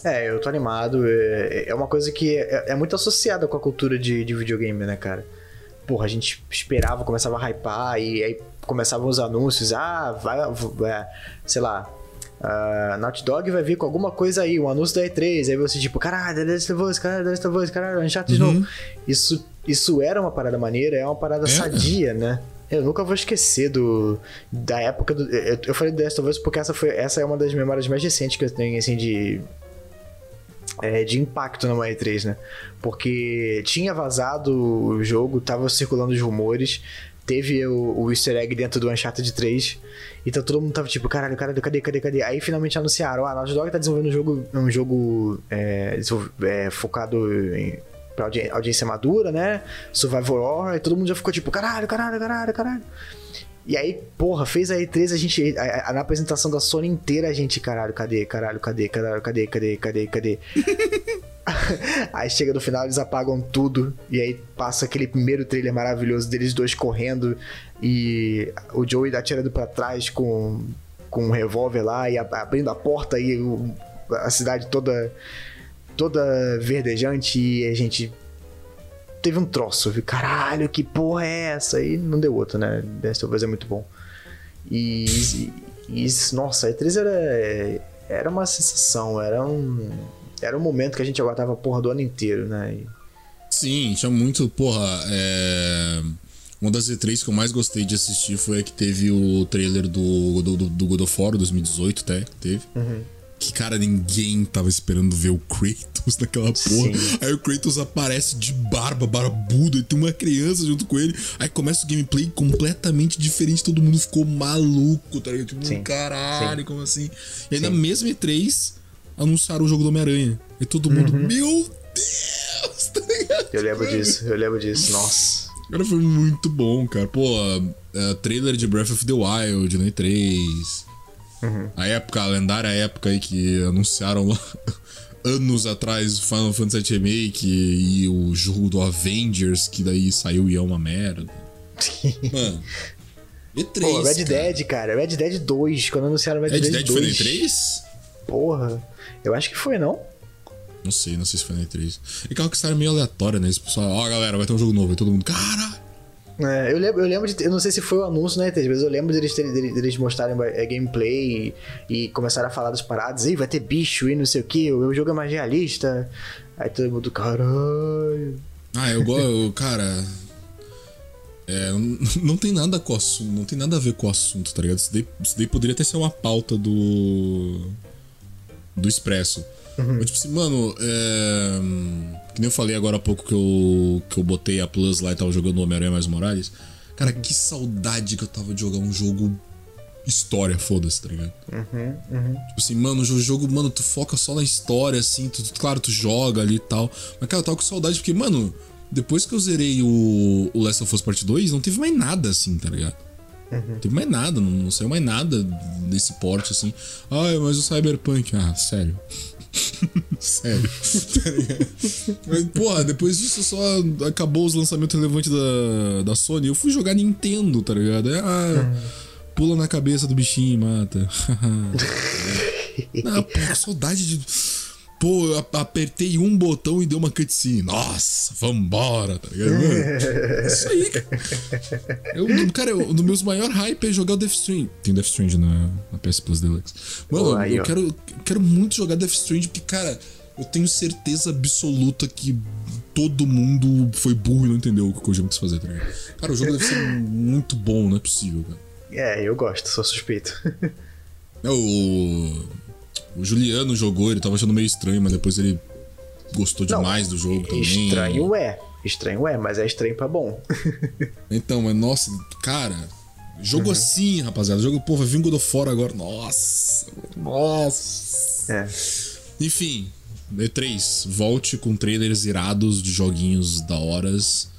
É, eu tô animado. É uma coisa que é muito associada com a cultura de, de videogame, né, cara? Porra, a gente esperava, começava a hypar e aí começavam os anúncios. Ah, vai, vai sei lá, uh, Naughty Dog vai vir com alguma coisa aí, um anúncio da E três. Aí você tipo, caralho, The Last of Us, caralho, The Last of Us, caralho, Uncharted de novo. Isso, isso era uma parada maneira, é uma parada é. sadia, né? Eu nunca vou esquecer do... Da época do... Eu, eu falei The Last of Us porque essa, foi, essa é uma das memórias mais recentes que eu tenho, assim, de... É, de impacto na E três, né? Porque tinha vazado o jogo, tava circulando os rumores, teve o, o easter egg dentro do Uncharted três, então todo mundo tava tipo, caralho, caralho, cadê, cadê, cadê? Aí finalmente anunciaram, ah, a Naughty Dog tá desenvolvendo um jogo, um jogo é, é, focado em, pra audi- audiência madura, né? Survival Horror, e todo mundo já ficou tipo, caralho, caralho, caralho, caralho. E aí, porra, fez a E três, a gente... A, a, na apresentação da Sony inteira, a gente... Caralho, cadê? Caralho, cadê? Caralho, cadê? Cadê? Cadê? Cadê? Aí chega no final, eles apagam tudo. E aí passa aquele primeiro trailer maravilhoso deles dois correndo. E o Joey atirando pra trás com, com um revólver lá. E abrindo a porta e o, a cidade toda... Toda verdejante. E a gente... teve um troço, eu vi, caralho, que porra é essa? E não deu outra, né? Death Stranding é muito bom. E, e, e nossa, a E três era, era uma sensação, era um, era um momento que a gente aguardava a porra do ano inteiro, né? E... Sim, tinha muito, porra, é... Uma das E três que eu mais gostei de assistir foi a que teve o trailer do, do, do God of War, dois mil e dezoito até, que teve. Uhum. Que, cara, ninguém tava esperando ver o Kratos naquela porra. Sim. Aí o Kratos aparece de barba, barbudo, e tem uma criança junto com ele. Aí começa o gameplay completamente diferente, todo mundo ficou maluco, tá ligado? Tipo, Sim. caralho, Sim. como assim? E aí Sim. na mesma E três, anunciaram o jogo do Homem-Aranha. E todo mundo, uhum. meu Deus, tá ligado? Eu lembro disso, eu lembro disso, nossa. Cara, foi muito bom, cara. Pô, uh, trailer de Breath of the Wild, né? três. Uhum. A época, a lendária época aí que anunciaram lá anos atrás o Final Fantasy sete Remake e o jogo do Avengers, que daí saiu e é uma merda. Mano. E três. Pô, Red cara. Dead, cara. Red Dead dois. Quando anunciaram Red, Red Dead, Dead dois. Red Dead foi na E três? Porra. Eu acho que foi, não? Não sei, não sei se foi na E três. E que a Rockstar é meio aleatória, né? Esse pessoal, ó, oh, galera, vai ter um jogo novo. E todo mundo, cara... É, eu lembro, eu lembro de... Eu não sei se foi o anúncio, né, E três, mas eu lembro deles, deles, deles mostrarem gameplay e, e começaram a falar dos paradas. Ih, vai ter bicho e não sei o que. O jogo é mais realista. Aí todo mundo, caralho... Ah, eu gosto... Cara... É, não tem nada com o assunto. Não tem nada a ver com o assunto, tá ligado? Isso daí, isso daí poderia até ser uma pauta do... Do Expresso. Uhum. Mas, tipo assim, mano, é... que nem eu falei agora há pouco que eu, que eu botei a Plus lá e tava jogando o Homem-Aranha mais Morales. Cara, uhum. que saudade que eu tava de jogar um jogo história, foda-se, tá ligado? Uhum. Uhum. Tipo assim, mano, o jogo, mano, tu foca só na história, assim, tu, claro, tu joga ali e tal. Mas, cara, eu tava com saudade porque, mano, depois que eu zerei o, o Last of Us Part dois, não teve mais nada assim, tá ligado? Uhum. Não teve mais nada, não, não saiu mais nada desse porte, assim. Ai, mas o Cyberpunk, ah, sério. Sério. Mas, porra, depois disso só acabou os lançamentos relevantes da, da Sony. Eu fui jogar Nintendo, tá ligado? É, ah, pula na cabeça do bichinho e mata. Não, porra, saudade de... Pô, eu apertei um botão e deu uma cutscene. Nossa, vambora, tá ligado? Isso aí, cara. Eu, cara, eu, no meus maior hype é jogar o Death Stranding. Tem Death Stranding na, na P S Plus Deluxe. Mano, oh, eu quero, quero muito jogar Death Stranding porque, cara, eu tenho certeza absoluta que todo mundo foi burro e não entendeu o que o Kojima quis fazer, tá ligado? Cara, o jogo deve ser muito bom, não é possível, cara. É, eu gosto, sou suspeito. É o... O Juliano jogou, ele tava achando meio estranho, mas depois ele gostou demais não, do jogo também. Estranho é, estranho é, mas é estranho pra bom. Então, mas nossa, cara, jogo uhum. assim, rapaziada. Jogo, pô, vai vir God of War agora. Nossa, nossa. É. Enfim, E três, volte com trailers irados de joguinhos da horas.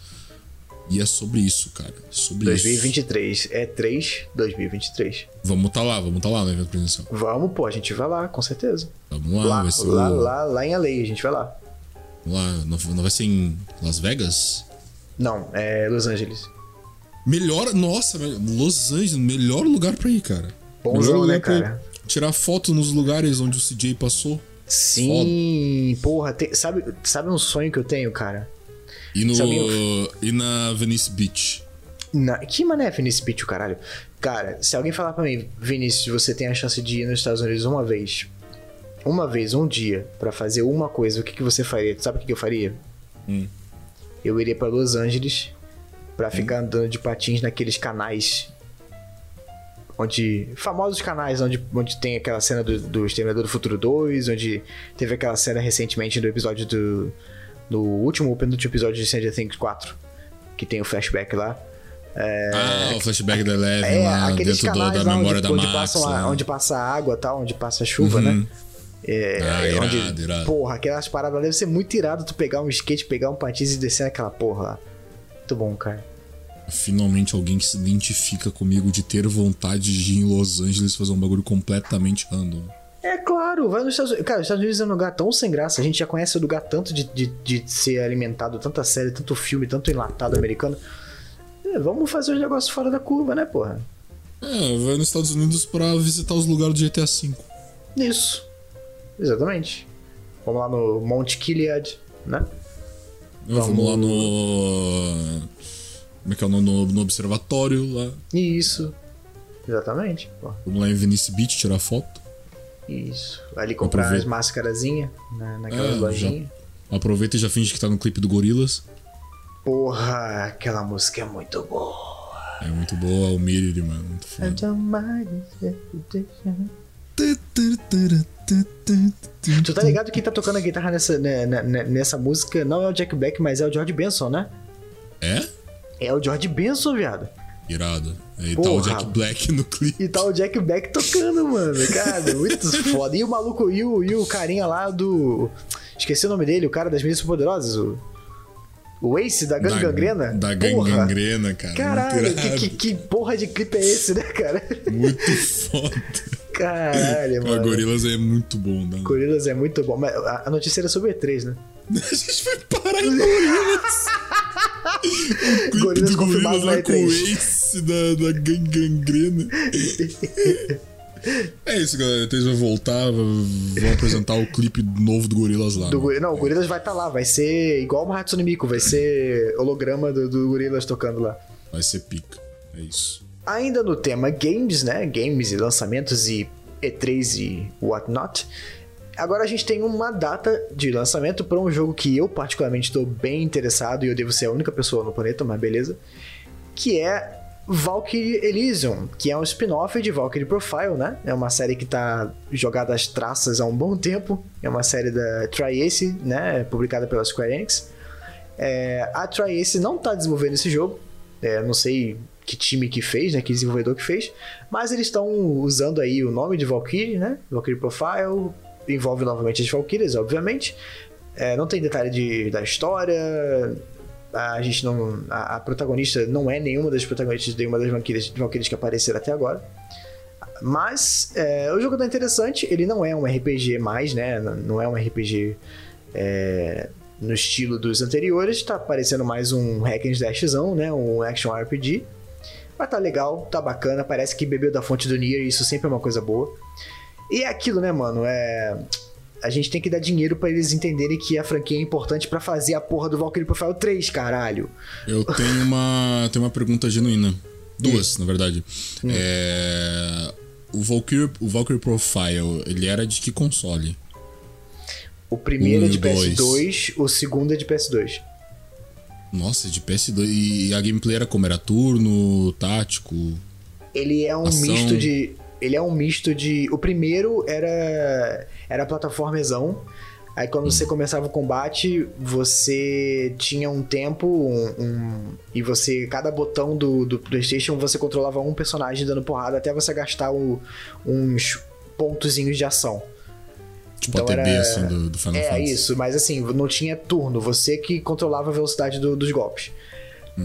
E é sobre isso, cara. Sobre dois mil e vinte e três. Isso. E três dois mil e vinte e três. Vamos tá lá, vamos tá lá no evento presencial. Vamos, pô, a gente vai lá, com certeza. Vamos lá, lá vai ser lá, o... lá, lá em L A, a gente vai lá. Vamos lá, não, não vai ser em Las Vegas? Não, é Los Angeles. Melhor, nossa, Los Angeles, melhor lugar pra ir, cara. Bonzão, né, cara? Tirar foto nos lugares onde o C J passou. Sim, foda. Porra, tem, sabe, sabe um sonho que eu tenho, cara? E, no, alguém... e na Venice Beach. Na... Que mané é Venice Beach, o caralho? Cara, se alguém falar pra mim, Vinícius, você tem a chance de ir nos Estados Unidos uma vez, uma vez, um dia, pra fazer uma coisa, o que, que você faria? Sabe o que, que eu faria? Hum. Eu iria pra Los Angeles pra hum. ficar andando de patins naqueles canais. Onde... Famosos canais onde, onde tem aquela cena do, do Exterminador do Futuro dois, onde teve aquela cena recentemente do episódio do... No último, penúltimo episódio de Stranger Things quatro, que tem o flashback lá. É, ah, o flashback a, da Eleven é, lá, dentro do, da memória onde, da onde Max. Passam, né? Onde passa a água e tal, onde passa a chuva, uhum. né? É, ah, é, irado, onde, irado. Porra, aquelas paradas lá, deve ser muito irado tu pegar um skate, pegar um patins e descer naquela porra lá. Muito bom, cara. Finalmente alguém que se identifica comigo de ter vontade de ir em Los Angeles fazer um bagulho completamente random. É claro, vai nos Estados Unidos. Cara, os Estados Unidos é um lugar tão sem graça. A gente já conhece o lugar tanto de, de, de ser alimentado, tanta série, tanto filme, tanto enlatado americano. É, vamos fazer os negócios fora da curva, né, porra? É, vai nos Estados Unidos pra visitar os lugares do G T A V. Isso. Exatamente. Vamos lá no Mount Gilead, né? Vamos, vamos lá no... Como é que é o nome? No, no observatório lá. Isso. Exatamente. Pô. Vamos lá em Venice Beach tirar foto. Isso. Vai ali comprar aproveita. As mascarazinhas na, naquelas é, lojinhas. Já... Aproveita e já finge que tá no clipe do Gorillaz. Porra, aquela música é muito boa. É muito boa, o Miri, mano. Muito foda. Tu tá ligado que quem tá tocando a guitarra nessa, né, nessa música não é o Jack Black, mas é o George Benson, né? É? É o George Benson, viado. Irado. E porra, tá o Jack Black no clipe. E tá o Jack Black tocando, mano. Cara, muito foda. E o maluco, e o, e o carinha lá do... Esqueci o nome dele, o cara das Meninas Poderosas, o... O Ace da Gang Gangrena? Da Gang Gangrena, cara. Caralho, que, que, que porra de clipe é esse, né, cara? Muito foda. Caralho, mano. O Gorillaz é muito bom, né? Gorillaz é muito bom. Mas a notícia era sobre E três, né? A gente foi parar em Gorillaz. Gorillaz confirmado na E três. O Ace da, da Gang Gangrena. É isso, galera. Então eles vão voltar, vão apresentar o clipe novo do Gorillaz lá. Do né? Não, o Gorillaz vai estar tá lá, vai ser igual o Hatsune Miku, vai ser holograma do, do Gorillaz tocando lá. Vai ser pica, é isso. Ainda no tema games, né? Games e lançamentos e E três e whatnot. Agora a gente tem uma data de lançamento para um jogo que eu particularmente estou bem interessado e eu devo ser a única pessoa no planeta, mas beleza. Que é... Valkyrie Elysium, que é um spin-off de Valkyrie Profile, né? É uma série que tá jogada às traças há um bom tempo. É uma série da Tri-Ace, né? Publicada pela Square Enix. É, a Tri-Ace não tá desenvolvendo esse jogo. É, não sei que time que fez, né? Que desenvolvedor que fez. Mas eles estão usando aí o nome de Valkyrie, né? Valkyrie Profile. Envolve novamente as Valkyries, obviamente. É, não tem detalhe de, da história... A gente não... A, a protagonista não é nenhuma das protagonistas de nenhuma das Valkyries, Valkyries que apareceram até agora. Mas é, o jogo tá interessante. Ele não é um R P G mais, né? Não, não é um R P G é, no estilo dos anteriores. Tá parecendo mais um hack and slashzão, né? Um action R P G. Mas tá legal, tá bacana. Parece que bebeu da fonte do Nier. Isso sempre é uma coisa boa. E é aquilo, né, mano? É... A gente tem que dar dinheiro pra eles entenderem que a franquia é importante pra fazer a porra do Valkyrie Profile três, caralho. Eu tenho uma, tenho uma pergunta genuína. Duas, hum. na verdade. Hum. É... O, Valkyrie, o Valkyrie Profile, ele era de que console? O primeiro um é de P S dois, dois. O segundo é de P S dois. Nossa, de P S dois. E a gameplay era como? Era turno, tático? Ele é um ação. misto de... Ele é um misto de... O primeiro era... Era plataformezão. Aí quando hum. você começava o combate, você tinha um tempo... Um, um, e você... Cada botão do, do PlayStation, você controlava um personagem dando porrada até você gastar o, uns pontozinhos de ação. Tipo então, a T B, era, assim, do, do Final é, Fantasy. É, isso. Mas assim, não tinha turno. Você que controlava a velocidade do, dos golpes.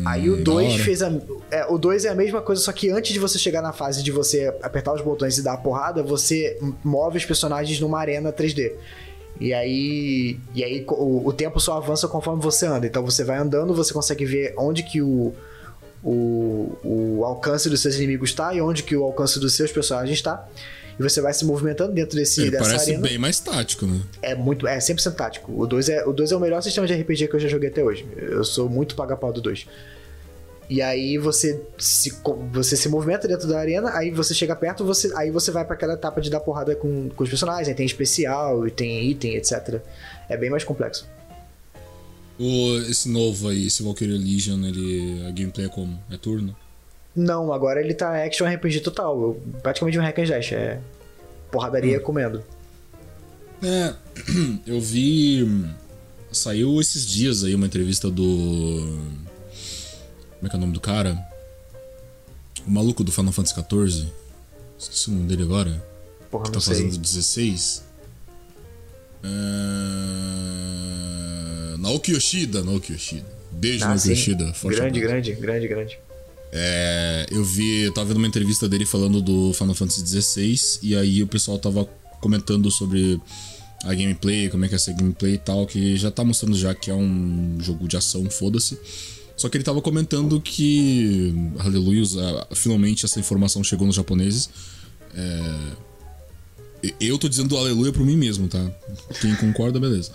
Aí hum, o dois fez a... É, o dois é a mesma coisa, só que antes de você chegar na fase de você apertar os botões e dar a porrada, você move os personagens numa arena três D. E aí, e aí o, o tempo só avança conforme você anda. Então você vai andando, você consegue ver onde que o, o, o alcance dos seus inimigos está e onde que o alcance dos seus personagens está. E você vai se movimentando dentro desse, Ele dessa parece arena. Parece bem mais tático, né? É, muito, é cem por cento tático. O dois é, é o melhor sistema de R P G que eu já joguei até hoje. Eu sou muito paga-pau do dois. E aí você se, você se movimenta dentro da arena, aí você chega perto, você, aí você vai pra aquela etapa de dar porrada com, com os personagens. Aí tem especial, tem item, etcétera. É bem mais complexo. O, esse novo aí, esse Valkyrie Elysium, ele, a gameplay é como? É turno? Não, agora ele tá action R P G total. Praticamente um hack and slash. É porradaria hum. comendo. É, eu vi... Saiu esses dias aí uma entrevista do... Como é que é o nome do cara? O maluco do Final Fantasy quatorze. Esqueci o nome dele agora. Porra, que tá sei. fazendo dezesseis. Uh... Naoki Yoshida. Naoki Yoshida. Beijo, ah, Naoki sim. Yoshida. Forte grande, grande, grande, grande. É, eu vi, eu tava vendo uma entrevista dele falando do Final Fantasy dezesseis. E aí o pessoal tava comentando sobre a gameplay, como é que é essa gameplay e tal, que já tá mostrando já que é um jogo de ação, foda-se. Só que ele tava comentando que, aleluia, finalmente essa informação chegou nos japoneses. É, eu tô dizendo aleluia pra mim mesmo, tá? Quem concorda, beleza.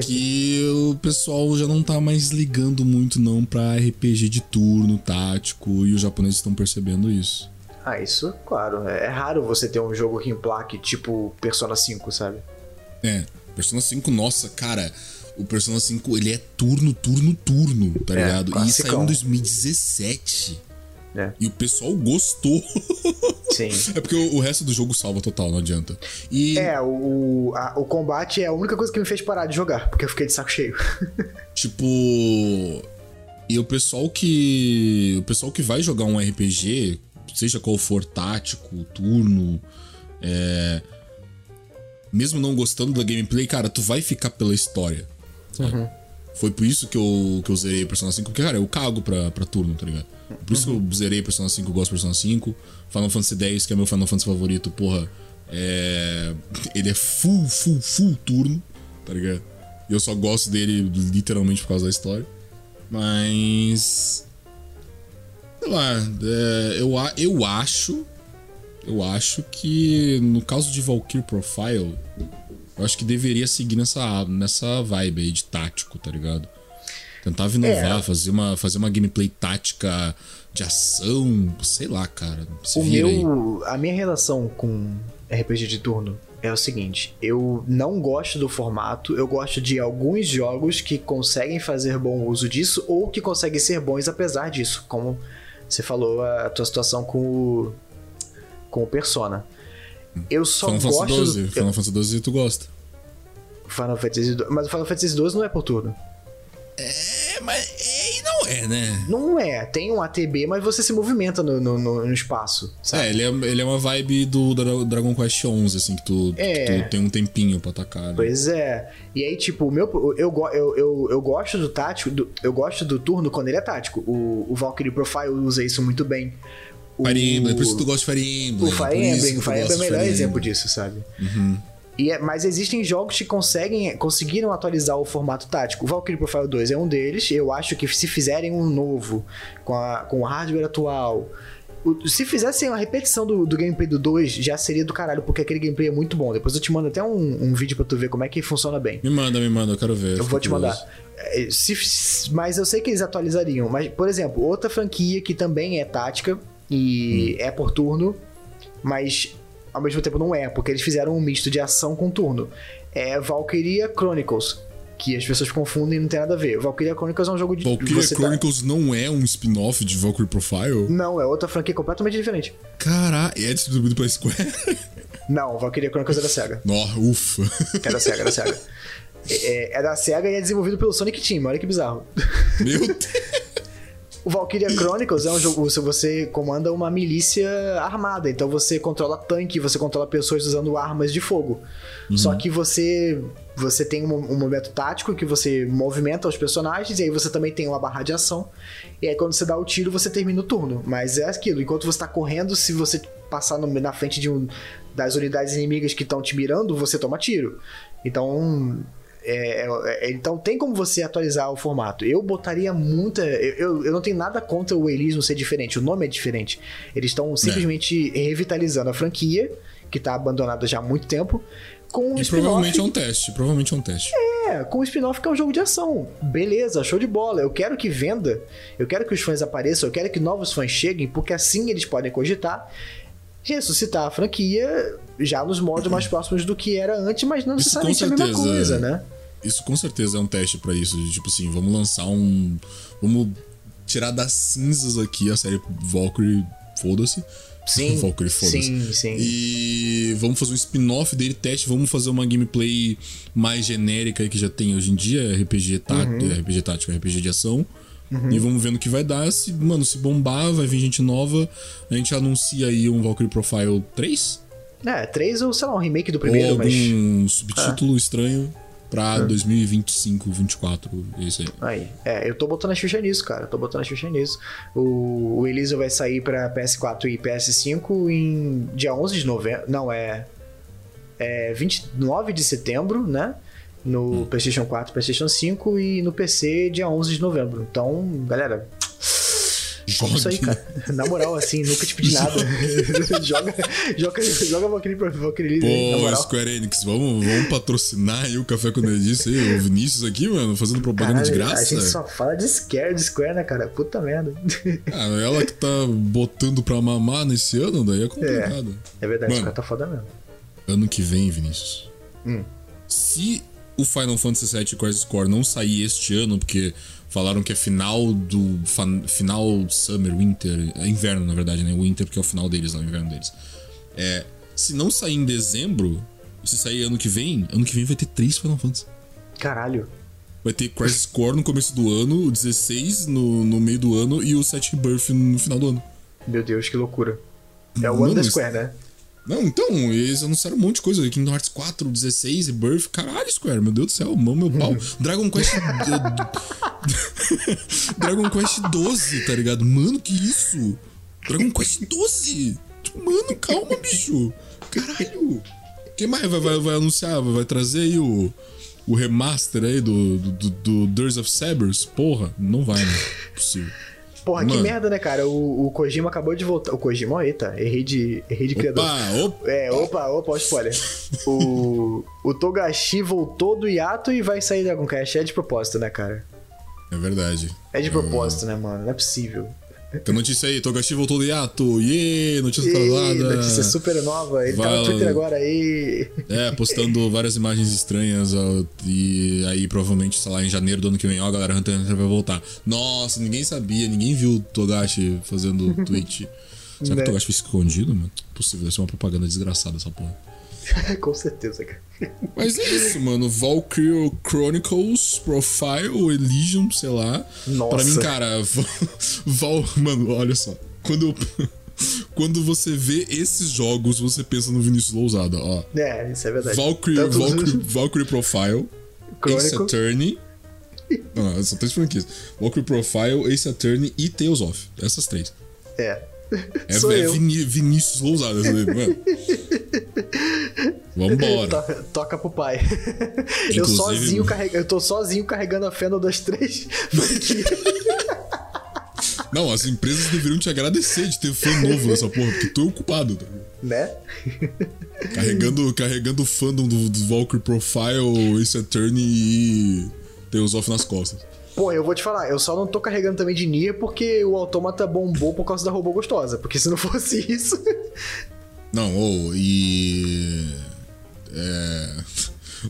que o pessoal já não tá mais ligando muito não pra R P G de turno, tático, e os japoneses estão percebendo isso. Ah, isso, claro. É, é raro você ter um jogo que emplaque tipo Persona cinco, sabe? É, Persona cinco, nossa, cara, o Persona cinco, ele é turno, turno, turno, tá é, ligado? Classicão. E isso saiu em dois mil e dezessete. É. E o pessoal gostou. Sim. É porque o, o resto do jogo salva total, não adianta. E... É, o, a, o combate é a única coisa que me fez parar de jogar, porque eu fiquei de saco cheio. Tipo... E o pessoal que... O pessoal que vai jogar um R P G, seja qual for, tático, turno... É... Mesmo não gostando da gameplay, cara, tu vai ficar pela história. Uhum. Foi por isso que eu, que eu zerei Persona cinco, porque, cara, eu cago pra, pra turno, tá ligado? Por isso uhum. que eu zerei Persona cinco, eu gosto de Persona cinco. Final Fantasy dez, que é meu Final Fantasy favorito, porra, é... ele é full, full, full turno, tá ligado? E eu só gosto dele literalmente por causa da história. Mas... Sei lá, é... eu, eu acho... Eu acho que, no caso de Valkyrie Profile, eu acho que deveria seguir nessa, nessa vibe aí de tático, tá ligado? Tentava inovar, é. fazer, uma, fazer uma gameplay tática de ação, sei lá, cara. Se o meu, a minha relação com R P G de turno é o seguinte, eu não gosto do formato, eu gosto de alguns jogos que conseguem fazer bom uso disso ou que conseguem ser bons apesar disso, como você falou a tua situação com o... com o Persona. Eu só gosto... doze. Do... Final Fantasy doze tu gosta. Final Fantasy doze... Mas o Final Fantasy doze não é por turno. É, mas... E é, não é, né? Não é. Tem um A T B, mas você se movimenta no, no, no espaço, sabe? É, ele é, ele é uma vibe do Dragon Quest onze, assim, que tu, é. tu tem um tempinho pra atacar. Né? Pois é. E aí, tipo, o meu, eu, eu, eu, eu gosto do tático... Do, eu gosto do turno quando ele é tático. O, o Valkyrie Profile usa isso muito bem. O... Fire Emblem, por isso que tu gosta de Fire Emblem. O Fire Emblem, o Fire Emblem é o melhor exemplo disso, sabe? Uhum. E é, mas existem jogos que conseguem, conseguiram atualizar o formato tático. O Valkyrie Profile dois é um deles. Eu acho que se fizerem um novo, com, a, com o hardware atual... O, se fizessem uma repetição do, do gameplay do dois, já seria do caralho, porque aquele gameplay é muito bom. Depois eu te mando até um, um vídeo pra tu ver como é que funciona bem. Me manda, me manda, eu quero ver. Eu, eu vou te mandar. Se, mas eu sei que eles atualizariam. Mas, por exemplo, outra franquia que também é tática... E hum. é por turno, mas ao mesmo tempo não é, porque eles fizeram um misto de ação com turno. É Valkyria Chronicles, que as pessoas confundem e não tem nada a ver. Valkyria Chronicles é um jogo de... Valkyria você Chronicles tá... não é um spin-off de Valkyrie Profile? Não, é outra franquia completamente diferente. Caralho, é distribuído pela Square? Não, Valkyria Chronicles é da SEGA. Nossa, ufa. É da SEGA, é da SEGA. É, é da SEGA e é desenvolvido pelo Sonic Team, olha que bizarro. Meu Deus. O Valkyria Chronicles é um jogo... Você comanda uma milícia armada. Então você controla tanque, você controla pessoas usando armas de fogo. Uhum. Só que você... Você tem um, um momento tático que você movimenta os personagens. E aí você também tem uma barra de ação. E aí quando você dá o tiro, você termina o turno. Mas é aquilo. Enquanto você tá correndo, se você passar no, na frente de um, das unidades inimigas que estão te mirando, você toma tiro. Então... É, é, então tem como você atualizar o formato. Eu botaria muita... Eu, eu, eu não tenho nada contra o Elysium ser diferente. O nome é diferente. Eles estão simplesmente é. revitalizando a franquia, que tá abandonada já há muito tempo, com um e spin-off. Provavelmente é um teste. Provavelmente é um teste. É, com o um spin-off que é um jogo de ação. Beleza, show de bola. Eu quero que venda. Eu quero que os fãs apareçam. Eu quero que novos fãs cheguem, porque assim eles podem cogitar ressuscitar a franquia já nos modos mais próximos do que era antes, mas não necessariamente a mesma coisa, né? Isso com certeza é um teste pra isso, de, tipo assim, vamos lançar um... Vamos tirar das cinzas aqui a série Valkyrie, foda-se. Sim, Valkyrie, foda-se. Sim, sim. E vamos fazer um spin-off dele, teste, vamos fazer uma gameplay mais genérica que já tem hoje em dia, R P G tático, uhum. R P G tático, R P G de ação. Uhum. E vamos vendo o que vai dar. Se, mano, se bombar, vai vir gente nova. A gente anuncia aí um Valkyrie Profile três? É, três ou, sei lá, um remake do primeiro, ou algum mas... subtítulo ah. estranho pra hum. dois mil e vinte e cinco, vinte e quatro, isso aí. Aí. É, eu tô botando a xuxa nisso, cara. Eu tô botando a xuxa nisso. O, o Elysium vai sair pra P S quatro e P S cinco em dia onze de novembro. Não, é... É vinte e nove de setembro, né? No hum. PlayStation quatro, PlayStation cinco e no P C dia onze de novembro. Então, galera, Joga isso aí, cara. Na moral, assim, nunca te pedi nada. joga joga, joga Valkyrie Profile. Pô, Square Enix, vamos, vamos patrocinar aí o Café com Nerdice aí, o Vinícius aqui, mano, fazendo propaganda, caralho, de graça. A gente só fala de Square, de Square, né, cara? Puta merda. Ah, ela que tá botando pra mamar nesse ano, daí é complicado. É, é verdade, mano, Square tá foda mesmo. Ano que vem, Vinícius. Hum. Se o Final Fantasy sete Crisis Core não sair este ano, porque falaram que é final do... Final Summer, Winter... É inverno, na verdade, né? Winter, porque é o final deles, não o inverno deles. É, se não sair em dezembro, se sair ano que vem, ano que vem vai ter três Final Fantasy. Caralho. Vai ter Crisis Core no começo do ano, o dezesseis no, no meio do ano e o sete Rebirth no final do ano. Meu Deus, que loucura. É o ano da Square, isso... né? Não, então, eles anunciaram um monte de coisa. Kingdom Hearts quatro, dezesseis, Rebirth. Caralho, Square, meu Deus do céu, mão meu pau. Dragon Quest... Dragon Quest doze, tá ligado? Mano, que isso? Dragon Quest doze? Mano, calma, bicho. Caralho. Quem mais vai, vai, vai anunciar? Vai trazer aí o, o remaster aí do, do, do Dirge of Cerberus? Porra, não vai, né? Possível. Porra, mano, que merda, né, cara? O, o Kojima acabou de voltar. O Kojima, ó, eita, errei de, errei de criador. Opa, é, opa, opa, ó, spoiler. o, o Togashi voltou do hiato e vai sair Dragon Quest. É de propósito, né, cara? É verdade. É de propósito, eu... né, mano? Não é possível. Tem notícia aí, Togashi voltou do hiato. Yê, notícia atrasada. Notícia super nova. Ele vai... tá no Twitter agora aí. É, postando várias imagens estranhas. Ó, e aí, provavelmente, sei lá, em janeiro do ano que vem, ó, a galera Hunter vai voltar. Nossa, ninguém sabia, ninguém viu o Togashi fazendo tweet. Será que o Togashi foi escondido, mano? Possível, deve ser uma propaganda desgraçada essa porra. Com certeza, cara. Mas é isso, mano. Valkyrie Chronicles, Profile, Elysium, sei lá. Nossa. Pra mim, cara, Val... Mano, olha só. Quando, quando você vê esses jogos, você pensa no Vinícius Lousada, ó. É, isso é verdade. Valkyrie, Tanto... Valkyrie, Valkyrie Profile, Chronicle. Ace Attorney. Não, são três franquias. Valkyrie Profile, Ace Attorney e Tales of. Essas três. É. É, é Viní- Vinícius Lousada, mano. Vambora. To- toca pro pai. Inclusive, eu, sozinho carreg- eu tô sozinho carregando a fenda das três. Não, as empresas deveriam te agradecer de ter fã novo nessa porra, porque tu é o culpado. Né? Carregando o carregando fandom do, do Valkyrie Profile, Ace Attorney e Tales of nas costas. Pô, eu vou te falar, eu só não tô carregando também de Nier porque o Automata bombou por causa da robô gostosa, porque se não fosse isso... Não, ou, oh, e... É...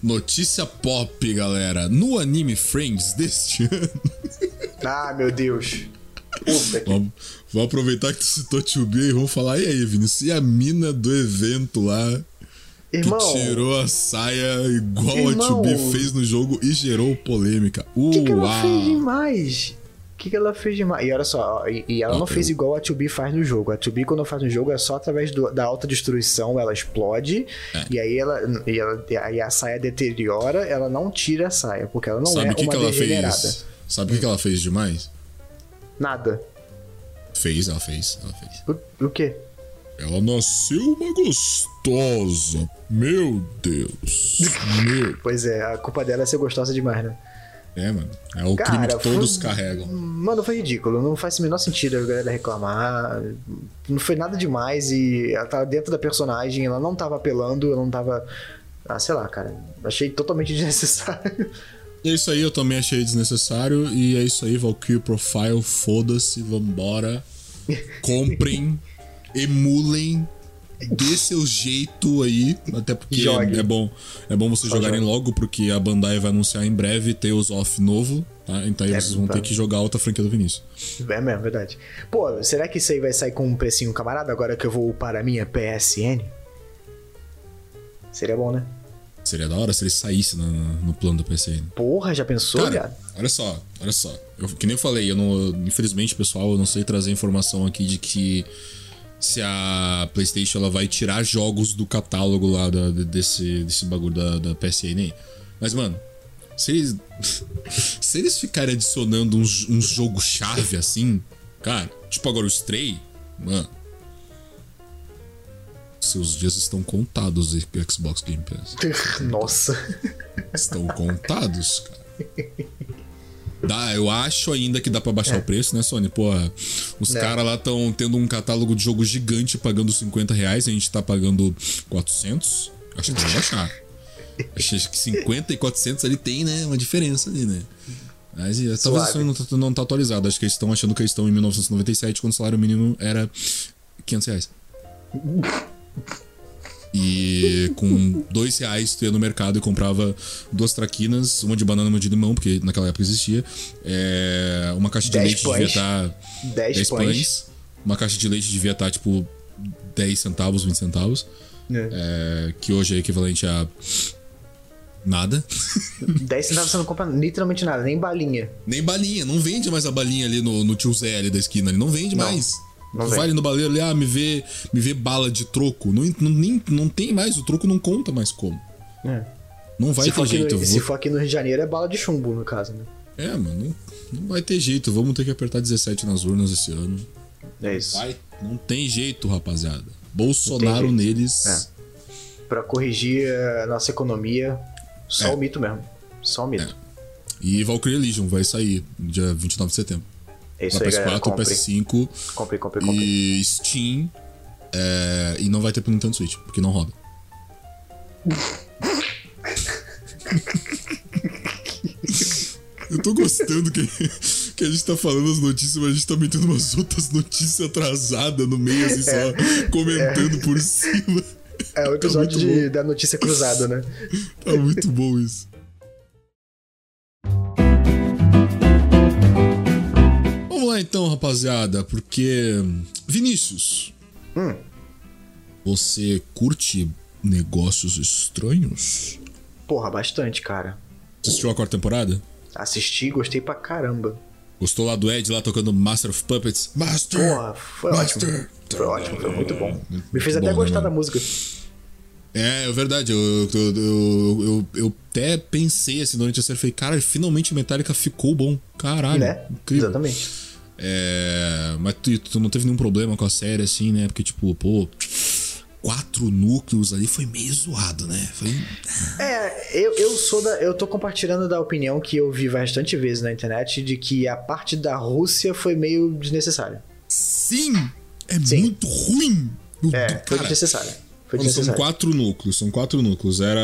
Notícia pop, galera. No anime Friends deste ano... Ah, meu Deus. Puta que... Vamos, vamos aproveitar que tu citou Tio B e vamos falar, e aí, Vinícius, e a mina do evento lá... Irmão, que tirou a saia igual irmão, a dois B fez no jogo e gerou polêmica. O que, que ela fez demais? O que, que ela fez demais? E olha só, e, e ela ah, não fez eu... igual a dois B faz no jogo. A dois B, quando faz no jogo, é só através do, da autodestruição, ela explode, é. e aí ela, e ela e a saia deteriora, ela não tira a saia, porque ela não Sabe é que uma que ela degenerada. Fez? Sabe o que, que ela fez demais? Nada. Fez, ela fez. Ela fez. O, o quê? Ela nasceu uma gostosa. Meu Deus. Meu. Pois é, a culpa dela é ser gostosa demais, né? É, mano. É o Cara, crime que todos foi... carregam. Mano, foi ridículo. Não faz o menor sentido a galera reclamar. Não foi nada demais e ela tava dentro da personagem. Ela não tava apelando, ela não tava... Ah, sei lá, cara. Achei totalmente desnecessário. É isso aí, eu também achei desnecessário. E é isso aí, Valkyrie Profile. Foda-se, vambora. Comprem. Emulem, dê seu jeito aí, até porque é, é bom é bom vocês Só jogarem joga. Logo, porque a Bandai vai anunciar em breve Tales of novo, tá? Então aí é, vocês vão tá. ter que jogar outra franquia do Vinícius. É mesmo, verdade. Pô, será que isso aí vai sair com um precinho camarada agora que eu vou para a minha P S N? Seria bom, né? Seria da hora se ele saísse no, no plano do P S N. Porra, já pensou, cara? Cara? Olha só, olha só. Eu, que nem eu falei, eu não, infelizmente, pessoal, eu não sei trazer informação aqui de que se a PlayStation ela vai tirar jogos do catálogo lá da, desse, desse bagulho da, da P S N. Mas, mano, se eles, se eles ficarem adicionando uns, uns jogo-chave assim, cara, tipo agora o Stray, mano, seus dias estão contados e Xbox Game Pass. Nossa. Estão contados, cara. Dá, eu acho ainda que dá pra baixar é. o preço, né, Sony? Porra, os é. caras lá estão tendo um catálogo de jogo gigante pagando cinquenta reais, a gente tá pagando quatrocentos. Acho que vai baixar. Acho que cinquenta e quatrocentos ali tem, né, uma diferença ali, né? Mas talvez isso não tá, não tá atualizado. Acho que eles estão achando que eles estão em mil novecentos e noventa e sete, quando o salário mínimo era quinhentos reais. E com dois reais tu ia no mercado e comprava duas traquinas, uma de banana e uma de limão, porque naquela época existia. É, uma caixa de leite devia estar dez pães. Uma caixa de leite devia estar tipo dez centavos, vinte centavos. É. É, que hoje é equivalente a nada. dez centavos você não compra literalmente nada, nem balinha. Nem balinha, não vende mais a balinha ali no, no tio Zé ali da esquina, ali não vende não. mais. Não vai no baleiro ali, ah, me vê, me vê bala de troco. Não, não, nem, não tem mais, o troco não conta mais como. É. Não vai se ter jeito. No, vou... Se for aqui no Rio de Janeiro é bala de chumbo, no caso, né? É, mano, não, não vai ter jeito. Vamos ter que apertar dezessete nas urnas esse ano. É isso. Vai, não tem jeito, rapaziada. Bolsonaro jeito. neles. É. Pra corrigir a nossa economia, só é. o mito mesmo. Só o mito. É. E Valkyrie Elysium vai sair dia vinte e nove de setembro. É isso aí, P S quatro, compre. P S cinco, compre, compre, compre. E Steam, é, e não vai ter pro Nintendo Switch, porque não roda. Eu tô gostando que, que a gente tá falando as notícias, mas a gente tá metendo umas outras notícias atrasadas no meio, assim, só é, comentando é. por cima. É o episódio tá de, da notícia cruzada, né? Tá muito bom isso. Vamos lá então, rapaziada, porque... Vinícius, hum. você curte negócios estranhos? Porra, bastante, cara. Você assistiu a quarta temporada? Assisti, gostei pra caramba. Gostou lá do Ed, lá tocando Master of Puppets? Master! Porra, foi Master. ótimo. Foi ótimo, foi muito bom. Muito Me fez bom, até gostar né, da música. É, é verdade, eu, eu, eu, eu, eu até pensei assim durante a série, falei, cara, finalmente Metallica ficou bom. Caralho, né? Incrível. Exatamente. É, mas tu, tu não teve nenhum problema com a série, assim, né? Porque, tipo, pô, quatro núcleos ali foi meio zoado, né? Foi... É, eu, eu sou da. Eu tô compartilhando da opinião que eu vi bastante vezes na internet de que a parte da Rússia foi meio desnecessária. Sim! É Sim. muito ruim! É, cara, foi desnecessária. Foi desnecessária. São quatro núcleos, são quatro núcleos. Era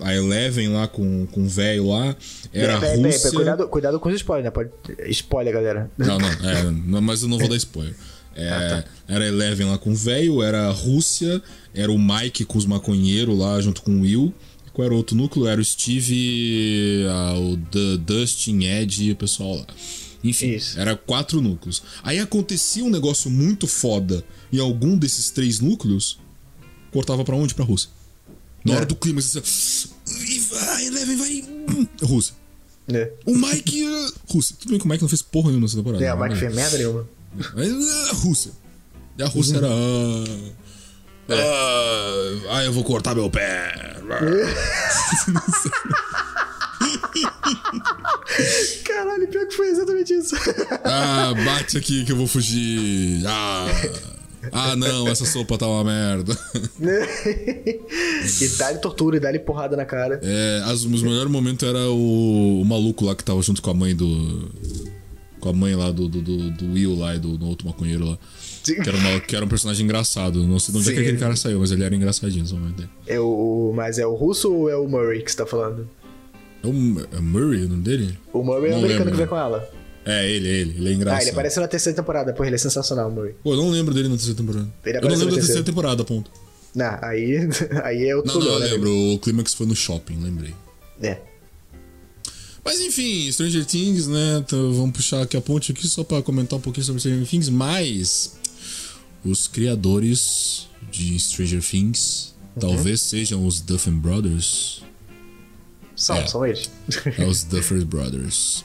a Eleven lá com, com o velho lá. Era pera, pera, Rússia... pera, cuidado, cuidado com os spoilers, né? Pode... Spoiler, galera. Não, não, é, não, mas eu não vou dar spoiler. É, ah, tá. Era Eleven lá com o velho, era a Rússia, era o Mike com os maconheiros lá junto com o Will. Qual era o outro núcleo? Era o Steve, a, o D- Dustin, Ed e o pessoal lá. Enfim, Isso. era quatro núcleos. Aí acontecia um negócio muito foda em algum desses três núcleos, cortava pra onde? Pra Rússia. Na hora é. do clima, você... Vai, Eleven, vai... Rússia. É. O Mike... Rússia. Tudo bem que o Mike não fez porra nenhuma nessa temporada. É, o Mike fez merda nenhuma. Mas a Rússia. E a Rússia uhum. era... Ah, é. ah, eu vou cortar meu pé. Caralho, pior que foi exatamente isso. Ah, bate aqui que eu vou fugir. Ah... Ah, não, essa sopa tá uma merda. E dá-lhe tortura, e dá-lhe porrada na cara. É, as, os melhores momentos era o, o maluco lá que tava junto com a mãe do... Com a mãe lá do, do, do Will lá e do, do outro maconheiro lá. Que era, uma, que era um personagem engraçado. Não sei de onde Sim. é que aquele cara saiu, mas ele era engraçadinho nesse momento dele. É o, mas é o Russo ou é o Murray que você tá falando? É o é Murray, o nome dele? O Murray é o americano que vai com ela. É, ele, ele, ele é engraçado. Ah, ele apareceu na terceira temporada, pô, ele é sensacional, Murray. Pô, eu não lembro dele na terceira temporada. Ele eu não lembro da terceira temporada, ponto. Não, aí, aí é outro. Não, não, eu né, lembro, o clímax foi no shopping, lembrei. É. Mas enfim, Stranger Things, né, então, vamos puxar aqui a ponte aqui só pra comentar um pouquinho sobre Stranger Things, mas os criadores de Stranger Things, uhum. talvez sejam os Duffer Brothers. São, é, são eles. É os Duffer Brothers.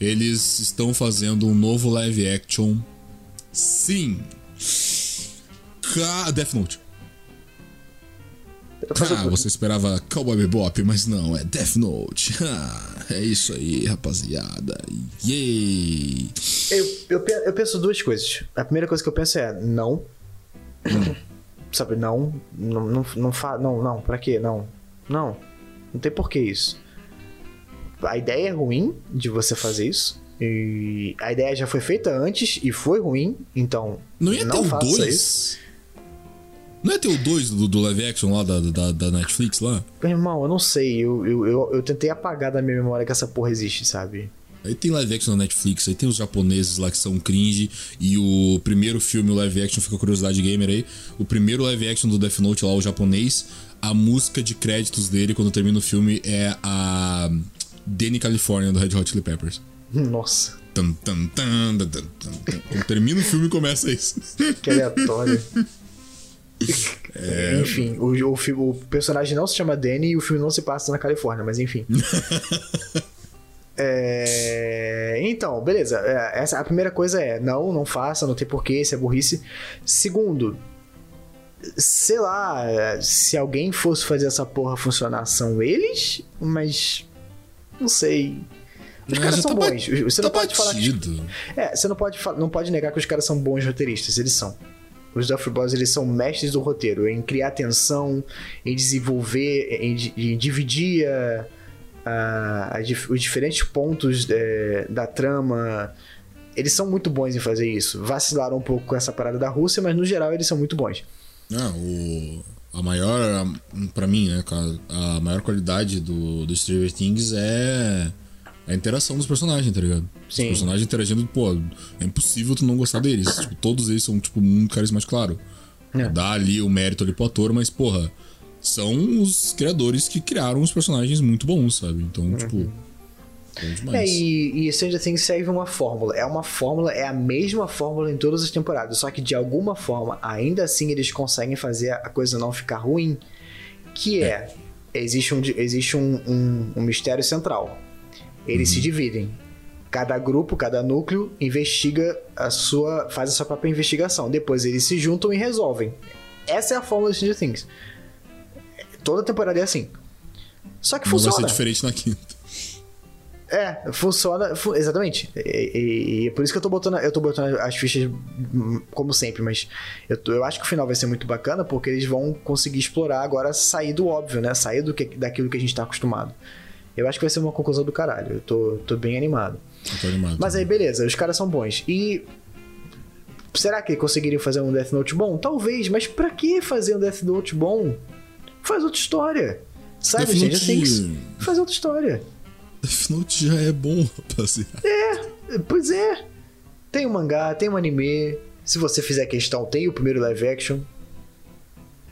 Eles estão fazendo um novo live action. Sim. Ca... Death Note. Ah, você esperava Cowboy Bebop, mas não, é Death Note. Ah, é isso aí, rapaziada. Yay. Eu, eu, eu penso duas coisas. A primeira coisa que eu penso é, não. Hum. Sabe, não. Não, não, não, fa... não, não, pra quê? Não. Não. Não tem porquê isso. a ideia é ruim de você fazer isso. E a ideia já foi feita antes e foi ruim, então não ia não ter o dois? Não ia ter o dois do, do live action lá da, da, da Netflix lá? Irmão, eu não sei, eu, eu, eu, eu tentei apagar da minha memória que essa porra existe, sabe? Aí tem live action na Netflix, aí tem os japoneses lá que são cringe. E o primeiro filme, o live action, fica a curiosidade gamer aí. O primeiro live action do Death Note lá, o japonês, a música de créditos dele quando termina o filme é a Danny California do Red Hot Chili Peppers. Nossa. Tum, tum, tum, tum, tum, tum. Quando termina o filme, começa isso. Que aleatório. É... Enfim, o, o, o personagem não se chama Danny e o filme não se passa na Califórnia, mas enfim. É... Então, beleza. Essa, a primeira coisa é: não, não faça, não tem porquê, isso é burrice. Segundo, sei lá, se alguém fosse fazer essa porra funcionar, são eles, mas não sei. Os mas caras são tá bons. Ba... Você, tá não pode falar que... é, você não pode falar. Não pode negar que os caras são bons roteiristas, eles são. Os Duff Boys, eles são mestres do roteiro, em criar tensão, em desenvolver, em, em dividir a. A, a, os diferentes pontos é, da trama. Eles são muito bons em fazer isso. Vacilaram um pouco com essa parada da Rússia, mas no geral eles são muito bons. Ah, o, a maior a, pra mim, né, a, a maior qualidade do, do Stranger Things é a interação dos personagens, tá ligado? Sim. Os personagens interagindo, pô, é impossível tu não gostar deles. Tipo, todos eles são, tipo, muito carismáticos, claro. É. Dá ali o mérito ali pro ator, mas, porra, são os criadores que criaram os personagens muito bons, sabe? Então, uhum. tipo... bom demais. É, e, e Stranger Things segue uma fórmula. É uma fórmula, é a mesma fórmula em todas as temporadas. Só que, de alguma forma, ainda assim, eles conseguem fazer a coisa não ficar ruim. Que é... é. Existe, um, existe um, um, um mistério central. Eles uhum. se dividem. Cada grupo, cada núcleo, investiga a sua... faz a sua própria investigação. Depois eles se juntam e resolvem. Essa é a fórmula de Stranger Things. Toda temporada é assim. Só que não funciona. Vai ser diferente na quinta. É, funciona. Fu- exatamente. E, e, e por isso que eu tô botando. Eu tô botando as fichas como sempre, mas eu, tô, eu acho que o final vai ser muito bacana, porque eles vão conseguir explorar agora, sair do óbvio, né? Sair do que, daquilo que a gente tá acostumado. Eu acho que vai ser uma conclusão do caralho. Eu tô, tô bem animado. Eu tô animado. Mas aí, beleza, os caras são bons. E. Será que conseguiriam fazer um Death Note bom? Talvez, mas pra que fazer um Death Note bom? Faz outra história. Sai do Stranger Things. Faz outra história. Death Note já é bom, rapaziada. É, pois é. Tem um mangá, tem um anime. Se você fizer questão, tem o primeiro live action.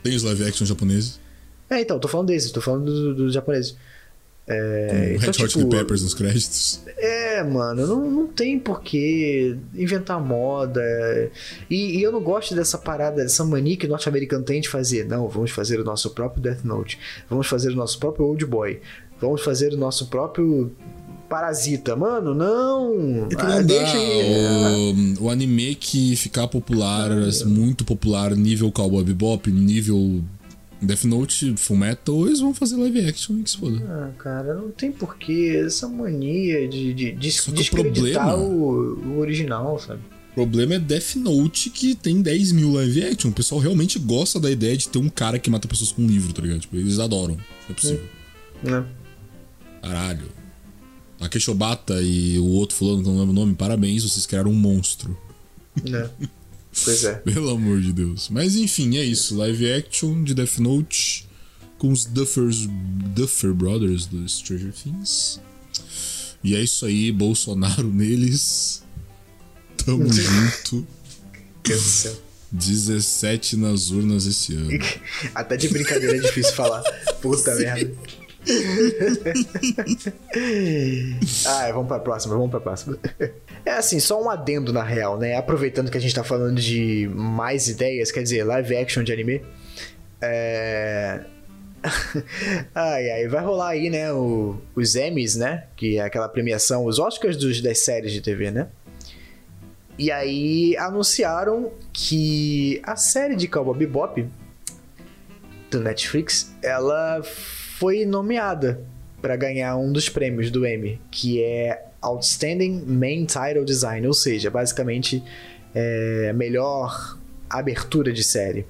Tem os live action japoneses? É, então, tô falando desses, tô falando dos do japoneses. É, então, Red Hot Chili Peppers nos créditos. É, mano, não, não tem porquê inventar moda. E, e eu não gosto dessa parada, dessa mania que o norte-americano tem de fazer. Não, vamos fazer o nosso próprio Death Note, vamos fazer o nosso próprio Old Boy, vamos fazer o nosso próprio Parasita. Mano, não, ah, não deixa aí. O, o anime que ficar popular, ah, muito popular, nível Cowboy Bebop, nível... Death Note, Fullmetal, eles vão fazer live action, que se foda. Ah, cara, não tem porquê. Essa mania de, de, de descreditar o, problema, o, o original, sabe? O problema é Death Note, que tem dez mil live action. O pessoal realmente gosta da ideia de ter um cara que mata pessoas com um livro, tá ligado? Tipo, eles adoram. Não é possível. Não. Caralho. A Queixobata e o outro fulano, que eu não lembro o nome, parabéns, vocês criaram um monstro. Não. Pois é. Pelo amor de Deus. Mas enfim, é isso. Live action de Death Note com os Duffers, Duffer Brothers do Stranger Things. E é isso aí, Bolsonaro neles. Tamo junto. Deus do céu. dezessete nas urnas esse ano. Até de brincadeira é difícil falar. Puta merda. Ah, vamos pra próxima, vamos pra próxima. É assim, só um adendo na real, né? Aproveitando que a gente tá falando de mais ideias, quer dizer, live action de anime. É... ai, ai, vai rolar aí, né? O, os Emmys, né? Que é aquela premiação, os Oscars dos, das séries de T V, né? E aí anunciaram que a série de Cowboy Bebop do Netflix, ela foi nomeada para ganhar um dos prêmios do Emmy, que é Outstanding Main Title Design, ou seja, basicamente é, melhor abertura de série.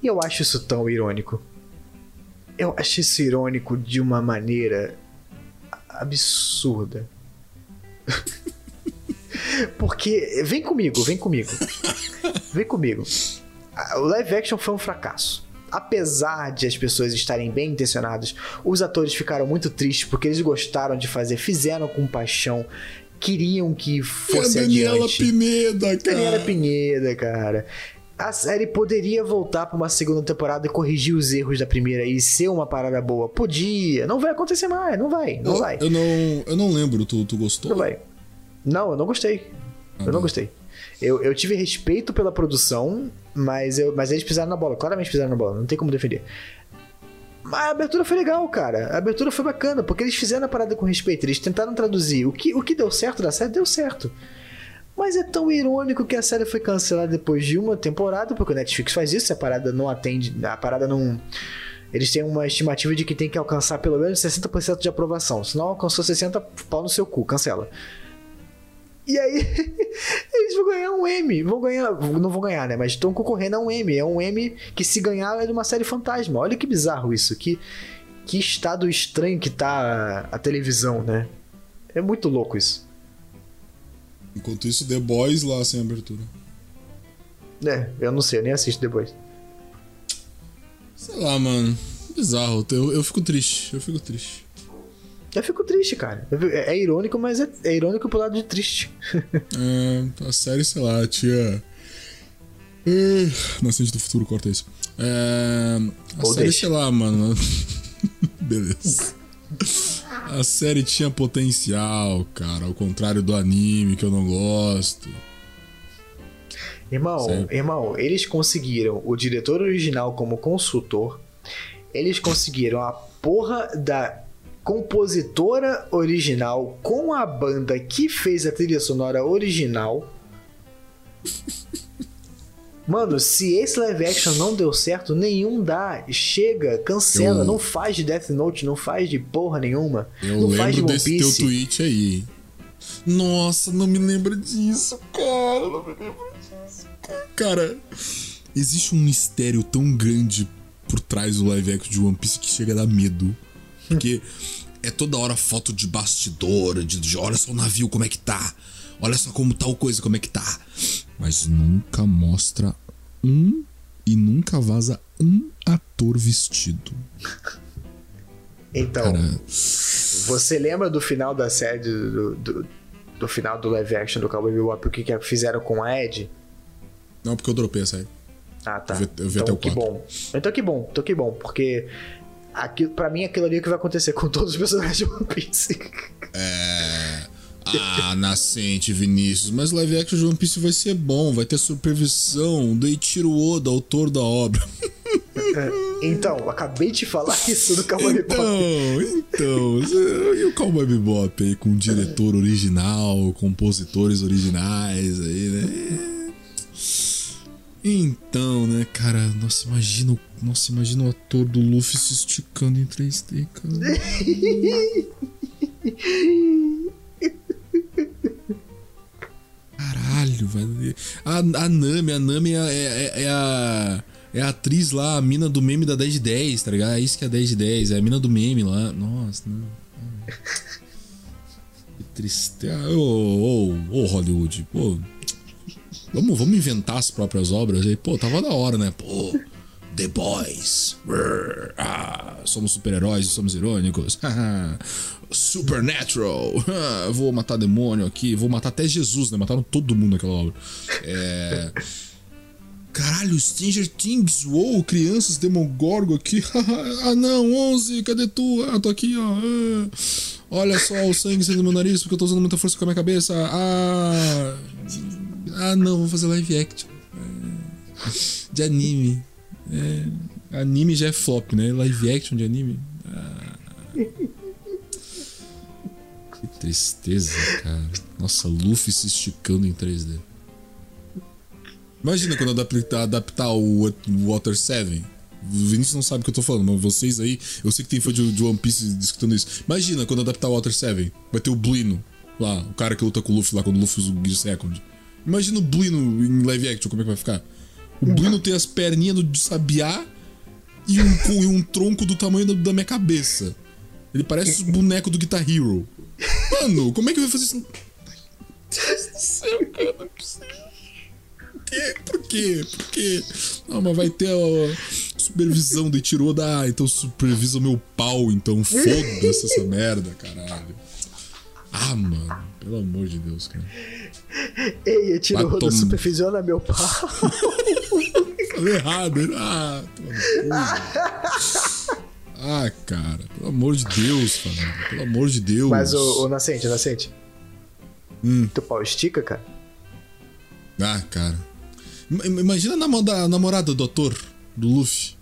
E eu acho isso tão irônico. Eu acho isso irônico de uma maneira absurda. Porque, vem comigo, vem comigo. Vem comigo. O live action foi um fracasso. Apesar de as pessoas estarem bem intencionadas, os atores ficaram muito tristes porque eles gostaram de fazer, fizeram com paixão, queriam que fosse adiante. É a Daniela Pineda, cara. Daniela Pineda, cara. A série poderia voltar para uma segunda temporada e corrigir os erros da primeira e ser uma parada boa. Podia. Não vai acontecer mais. Não vai. Não eu, vai. Eu não, eu não lembro. Tu, tu gostou? Não vai. Não, eu não gostei. Ah, eu não, não gostei. Eu, eu tive respeito pela produção, mas, eu, mas eles pisaram na bola. Claramente pisaram na bola. Não tem como defender. Mas a abertura foi legal, cara. A abertura foi bacana, porque eles fizeram a parada com respeito. Eles tentaram traduzir. O que, o que deu certo da série, deu certo. Mas é tão irônico que a série foi cancelada depois de uma temporada, porque o Netflix faz isso, a parada não atende, a parada não... Eles têm uma estimativa de que tem que alcançar pelo menos sessenta por cento de aprovação. Se não alcançou sessenta por cento, pau no seu cu, cancela. E aí, eles vão ganhar um M. Vão ganhar, não vão ganhar, né? Mas estão concorrendo a um M. É um M que, se ganhar, é de uma série fantasma. Olha que bizarro isso. Que, que estado estranho que tá a televisão, né? É muito louco isso. Enquanto isso, The Boys lá sem abertura. É, eu não sei, eu nem assisto The Boys. Sei lá, mano. Bizarro. Eu, eu fico triste, eu fico triste. Eu fico triste, cara. Fico, é, é irônico, mas é, é irônico pro lado de triste. É, a série, sei lá, a tia... Uh, Nascente do Futuro, corta isso. É, a Ou série, deixa. sei lá, mano. Beleza. A série tinha potencial, cara. Ao contrário do anime, que eu não gosto. Irmão, Sempre. irmão, eles conseguiram o diretor original como consultor. Eles conseguiram a porra da compositora original com a banda que fez a trilha sonora original. Mano, se esse live action não deu certo, nenhum dá. Chega, cancela. Eu... Não faz de Death Note, não faz de porra nenhuma. Eu não faz de One Piece. Desse teu tweet aí. Nossa, não me lembro disso, cara. Não me lembro disso, cara. Cara, existe um mistério tão grande por trás do live action de One Piece que chega a dar medo. Porque é toda hora foto de bastidor, de, de olha só o navio, como é que tá. Olha só como tal coisa, como é que tá. Mas nunca mostra um e nunca vaza um ator vestido. Então, cara... você lembra do final da série, do, do, do final do live action do Cowboy Bebop, o que, que fizeram com a Ed? Não, porque eu dropei essa aí. Ah, tá. Eu vi, eu vi então, até o que bom. Então que bom, então que bom, porque... Aquilo, pra mim, aquilo ali é o que vai acontecer com todos os personagens de One Piece. É... Ah, Nascente, Vinícius, mas o live action de One Piece vai ser bom, vai ter supervisão do Eiichiro Oda, autor da obra. Então, acabei de falar isso do Cowboy Bebop. Então, então, e o Cowboy Bebop aí com o diretor original, compositores originais aí, né? Então, né, cara, nossa, imagina, nossa, imagina o ator do Luffy se esticando em três D, cara. Caralho, velho. A, a Nami, a Nami é, é, é, a, é a atriz lá, a mina do meme da dez de dez, tá ligado? É isso que é a dez de dez, é a mina do meme lá. Nossa, não. Que triste. Ô, oh, oh, oh, Hollywood, pô. Vamos, vamos inventar as próprias obras aí. Pô, tava da hora, né? Pô, The Boys. Ah, somos super-heróis, somos irônicos. Supernatural. Ah, vou matar demônio aqui. Vou matar até Jesus, né? Mataram todo mundo naquela obra. É... Caralho, Stranger Things. Uou, crianças, Demogorgo aqui. Ah, não, onze, cadê tu? Ah, tô aqui, ó. Ah, olha só o sangue saindo do meu nariz porque eu tô usando muita força com a minha cabeça. Ah... Ah, não, vou fazer live action. É... De anime. É... Anime já é flop, né? Live action de anime. Ah... Que tristeza, cara. Nossa, Luffy se esticando em três D. Imagina quando adaptar, adaptar o Water sete. O Vinícius não sabe o que eu tô falando, mas vocês aí... Eu sei que tem fã de, de One Piece discutindo isso. Imagina quando adaptar o Water sete. Vai ter o Blino lá. O cara que luta com o Luffy lá, quando o Luffy usa o Gear Second. Imagina o Blino em live action, como é que vai ficar? O Blino tem as perninhas do sabiá e um, e um tronco do tamanho da, da minha cabeça. Ele parece o boneco do Guitar Hero. Mano, como é que eu vou fazer isso? Deus do céu, cara, não precisa. Por quê? Por quê? Não, mas vai ter a supervisão do Itiroda. Ah, então supervisa o meu pau, então foda-se essa merda, caralho. Ah, mano, pelo amor de Deus, cara. Ei, Itiroda, tom... supervisiona meu pau. Falei errado. Ah, ah, cara, pelo amor de Deus, cara. Pelo amor de Deus. Mas, ô, ô Nascente, Nascente. Hum. Teu pau estica, cara? Ah, cara. Imagina a namorada do doutor, do Luffy.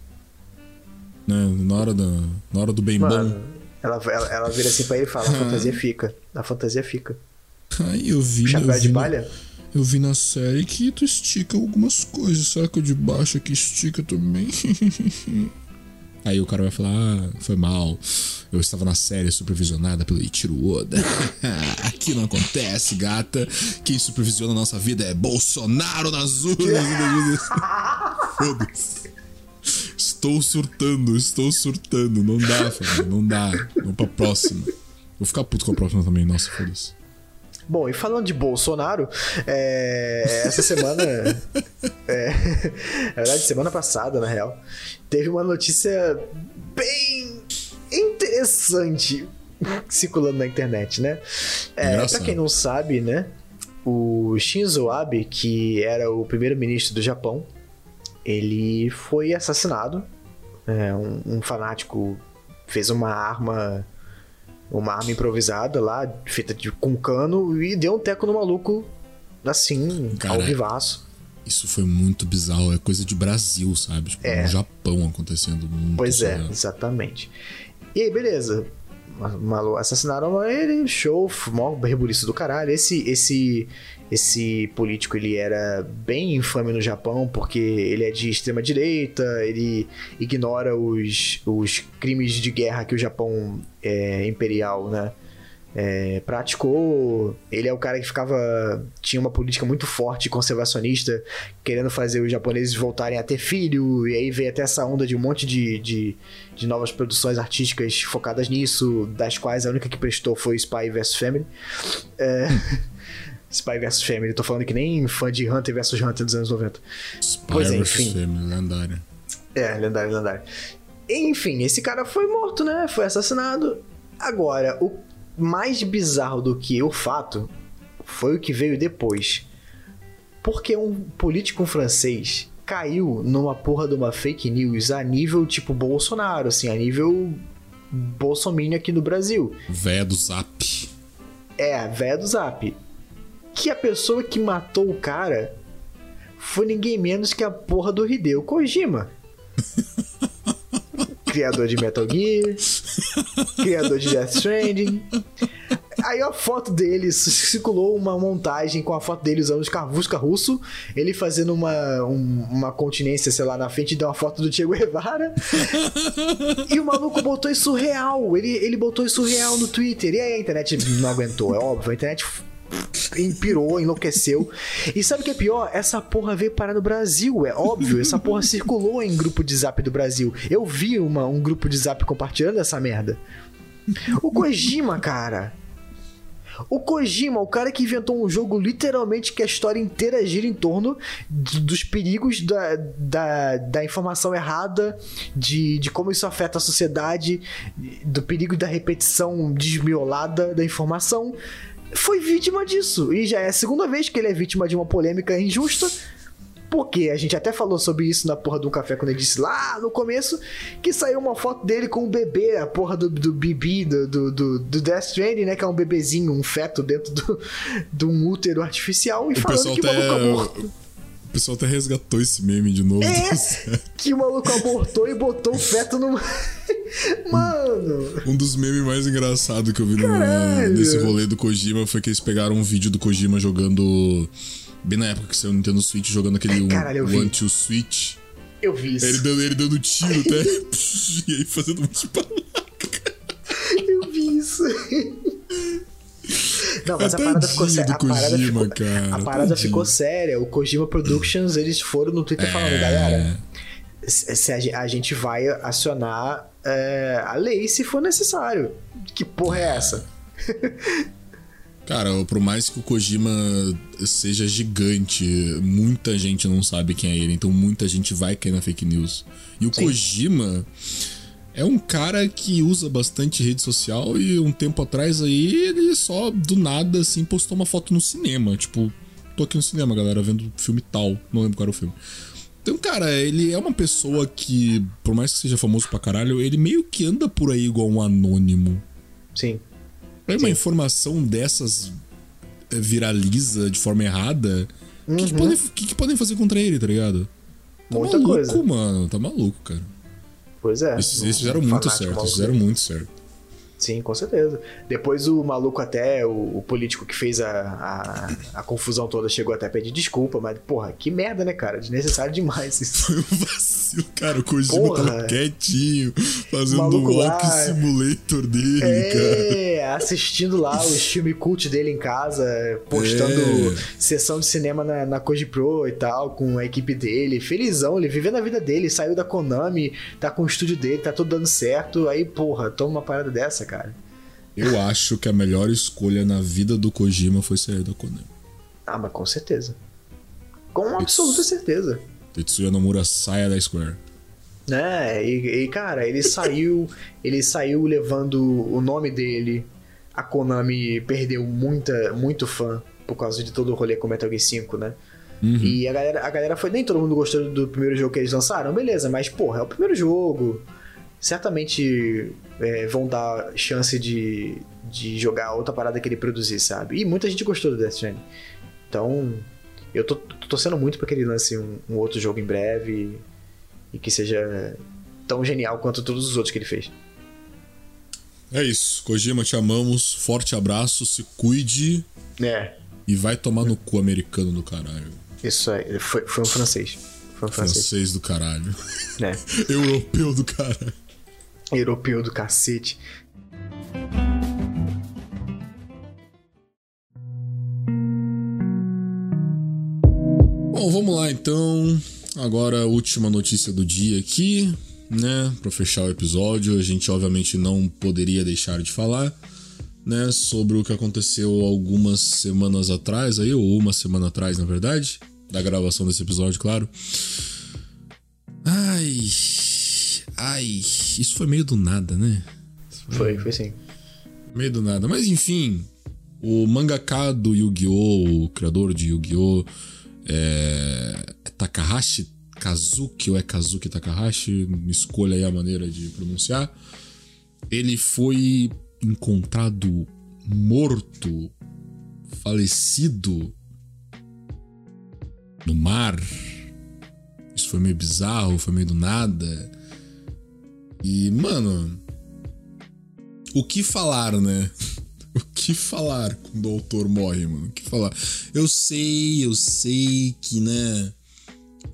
Né? Na hora da, na hora do bem bom. Ela, ela, ela vira assim pra ele e fala, a fantasia fica. A fantasia fica. Ai, eu vi... Chapéu de palha? Eu vi na série que tu estica algumas coisas. Será que o de baixo aqui estica também? Aí o cara vai falar, ah, foi mal. Eu estava na série supervisionada pelo Ichiro Oda. Aqui não acontece, gata. Quem supervisiona a nossa vida é Bolsonaro nas urnas. Foda-se. Estou surtando, estou surtando. Não dá, família, não dá. Vamos pra próxima. Vou ficar puto com a próxima também, nossa, foda-se. Bom, e falando de Bolsonaro, é... essa semana, é... na verdade, semana passada, na real, teve uma notícia bem interessante circulando na internet, né? É, pra quem não sabe, né, o Shinzo Abe, que era o primeiro-ministro do Japão, ele foi assassinado, é, um, um fanático fez uma arma... Uma arma improvisada lá, feita de, com cano, e deu um teco no maluco, assim, cara, ao vivaço. Isso foi muito bizarro, é coisa de Brasil, sabe? Tipo, é. No Japão acontecendo. Muito pois bizarro. É, exatamente. E aí, beleza. Assassinaram ele, show, mó rebuliço do caralho. Esse, esse, esse político, ele era bem infame no Japão, porque ele é de extrema direita, ele ignora os, os crimes de guerra que o Japão é, imperial, né, é, praticou. Ele é o cara que ficava, tinha uma política muito forte, conservacionista, querendo fazer os japoneses voltarem a ter filho, e aí veio até essa onda de um monte de, de, de novas produções artísticas focadas nisso, das quais a única que prestou foi Spy versus. Family. É, Spy versus. Family, tô falando que nem fã de Hunter versus. Hunter dos anos noventa. Spy pois é, enfim. Family, lendário. É, lendário, lendário. Enfim, esse cara foi morto, né? Foi assassinado. Agora, o mais bizarro do que o fato foi o que veio depois. Porque um político francês caiu numa porra de uma fake news a nível tipo Bolsonaro, assim, a nível bolsominion aqui no Brasil. Véia do Zap. É, véia do Zap. Que a pessoa que matou o cara foi ninguém menos que a porra do Hideo Kojima. Criador de Metal Gear, criador de Death Stranding. Aí a foto dele, circulou uma montagem com a foto dele usando os carvusca russo, ele fazendo uma, um, uma continência, sei lá, na frente, deu uma foto do Che Guevara. E o maluco botou isso real, ele, ele botou isso real no Twitter. E aí a internet não aguentou, é óbvio, a internet pirou, enlouqueceu. E sabe o que é pior? Essa porra veio parar no Brasil, é óbvio. Essa porra circulou em grupo de Zap do Brasil. Eu vi uma, um grupo de Zap compartilhando essa merda. O Kojima, cara. O Kojima, o cara que inventou um jogo literalmente que a história inteira gira em torno de, dos perigos da, da, da informação errada, de, de como isso afeta a sociedade, do perigo da repetição desmiolada da informação. Foi vítima disso, e já é a segunda vez que ele é vítima de uma polêmica injusta, porque a gente até falou sobre isso na porra do Café com Nerdice lá no começo, que saiu uma foto dele com um bebê, a porra do, do bebê do, do, do Death Stranding, né, que é um bebezinho, um feto dentro do, de um útero artificial, e o falando que o maluco até... morto. O pessoal até resgatou esse meme de novo. É, que o maluco abortou e botou o feto no... Mano... Um, um dos memes mais engraçados que eu vi no, nesse rolê do Kojima foi que eles pegaram um vídeo do Kojima jogando... Bem na época que saiu o Nintendo Switch, jogando aquele Caralho, One to Switch. Eu vi isso. Ele dando, ele dando tiro até... E aí fazendo um tipo... Eu vi isso. Não, mas é a parada ficou séria. A parada, Kojima, ficou... Cara, a parada ficou séria. O Kojima Productions, eles foram no Twitter é... falando, galera, se a gente vai acionar é, a lei se for necessário. Que porra é essa? Cara, por mais que o Kojima seja gigante, muita gente não sabe quem é ele, então muita gente vai cair na fake news. E o Sim. Kojima é um cara que usa bastante rede social e um tempo atrás aí ele só, do nada, assim, postou uma foto no cinema, tipo, tô aqui no cinema, galera, vendo filme tal, não lembro qual era o filme. Então, cara, ele é uma pessoa que, por mais que seja famoso pra caralho, ele meio que anda por aí igual um anônimo. Sim. Aí uma Sim. informação dessas viraliza de forma errada. O uhum. que, que, podem, que, que podem fazer contra ele, tá ligado? Tá Muita maluco, coisa. mano. Tá maluco, cara. Pois é. Eles, eles fizeram muito certo. Eles fizeram muito certo. Sim, com certeza. Depois o maluco até, o, o político que fez a, a, a confusão toda chegou até a pedir desculpa, mas, porra, que merda, né, cara? Desnecessário demais isso. Foi um vacilo, cara. O Kojima tava quietinho, fazendo o walk lá, simulator dele, é, cara. É, assistindo lá o filme cult dele em casa, postando é. sessão de cinema na, na Koji Pro e tal, com a equipe dele. Felizão, ele vivendo a vida dele, saiu da Konami, tá com o estúdio dele, tá tudo dando certo. Aí, porra, toma uma parada dessa, cara. Eu acho que a melhor escolha na vida do Kojima foi sair da Konami. Ah, mas com certeza. Com absoluta certeza. Tetsuya Nomura saia da Square. É, e, e cara, ele saiu, ele saiu levando o nome dele. A Konami perdeu muita, muito fã por causa de todo o rolê com Metal Gear cinco, né? Uhum. E a galera, a galera foi... Nem todo mundo gostou do primeiro jogo que eles lançaram, beleza, mas porra, é o primeiro jogo... Certamente é, vão dar chance de, de jogar outra parada que ele produzir, sabe? E muita gente gostou do Death Stranding. Então, eu tô torcendo muito pra que ele lance um, um outro jogo em breve e, e que seja tão genial quanto todos os outros que ele fez. É isso. Kojima, te amamos. Forte abraço. Se cuide. É. E vai tomar no cu americano do caralho. Isso aí. Foi, foi um francês. Foi um francês. Francês do caralho. É. Europeu do caralho. Europeu do cacete. Bom, vamos lá então. Agora a última notícia do dia aqui, né? Pra fechar o episódio, a gente obviamente não poderia deixar de falar, né? Sobre o que aconteceu algumas semanas atrás, aí, ou uma semana atrás, na verdade, da gravação desse episódio, claro. Ai... Ai, isso foi meio do nada, né? Foi, foi sim. Meio do nada, mas enfim, o mangaka do Yu-Gi-Oh!, o criador de Yu-Gi-Oh! É... Takahashi Kazuki, ou é Kazuki Takahashi? Escolha aí a maneira de pronunciar. Ele foi encontrado morto, falecido no mar. Isso foi meio bizarro, foi meio do nada. E, mano, o que falar, né? O que falar quando o autor morre, mano? O que falar? Eu sei, eu sei que, né,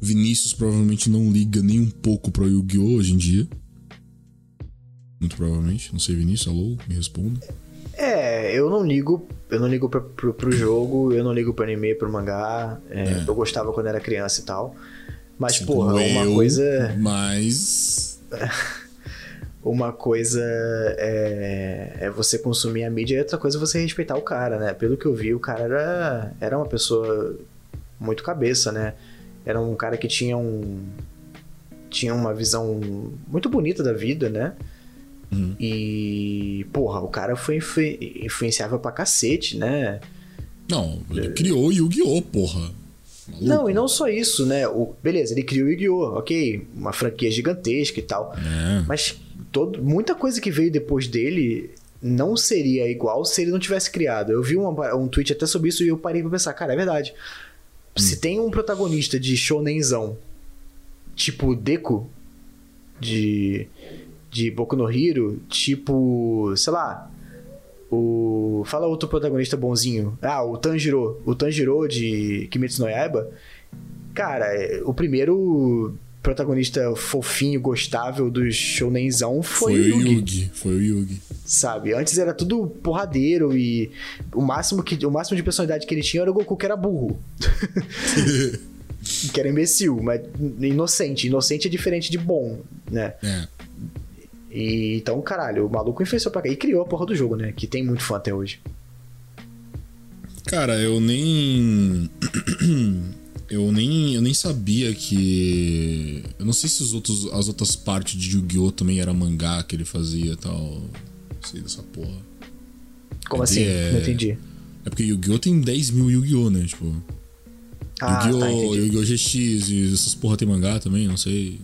Vinícius provavelmente não liga nem um pouco pra Yu-Gi-Oh! Hoje em dia. Muito provavelmente. Não sei, Vinícius, alô? Me responda. É, eu não ligo. Eu não ligo pra, pro, pro jogo, eu não ligo pro anime, pro mangá. É, é. Eu gostava quando era criança e tal. Mas, tipo, porra, uma eu, coisa... Mas... Uma coisa é, é você consumir a mídia e outra coisa é você respeitar o cara, né? Pelo que eu vi, o cara era, era uma pessoa muito cabeça, né? Era um cara que tinha um... Tinha uma visão muito bonita da vida, né? Uhum. E... Porra, o cara foi influenciável pra cacete, né? Não, ele é... criou o Yu-Gi-Oh, porra! Maluco. Não, e não só isso, né? O, beleza, ele criou o Yu-Gi-Oh! Ok, uma franquia gigantesca e tal. É. Mas todo, muita coisa que veio depois dele não seria igual se ele não tivesse criado. Eu vi uma, um tweet até sobre isso e eu parei pra pensar, cara, é verdade. Hum. Se tem um protagonista de shonenzão, tipo Deku, de, de Boku no Hero, tipo, sei lá... O... Fala outro protagonista bonzinho. Ah, o Tanjiro. O Tanjiro de Kimetsu no Yaiba. Cara, o primeiro protagonista fofinho, gostável do shounenzão foi, foi o Yugi. Yugi. Foi o Yugi. Sabe? Antes era tudo porradeiro e o máximo, que... o máximo de personalidade que ele tinha era o Goku, que era burro. Que era imbecil, mas inocente. Inocente é diferente de bom, né? É. E, então, caralho, o maluco influenciou pra cá e criou a porra do jogo, né? Que tem muito fã até hoje. Cara, eu nem... eu nem... Eu nem sabia que... Eu não sei se os outros, as outras partes de Yu-Gi-Oh! Também era mangá que ele fazia e tal. Não sei dessa porra. Como é assim? É... Não entendi. É porque Yu-Gi-Oh! Tem dez mil Yu-Gi-Oh! Né? Tipo... Ah, Yu-Gi-Oh! Tá, Yu-Gi-Oh! G X e essas porra tem mangá também, não sei...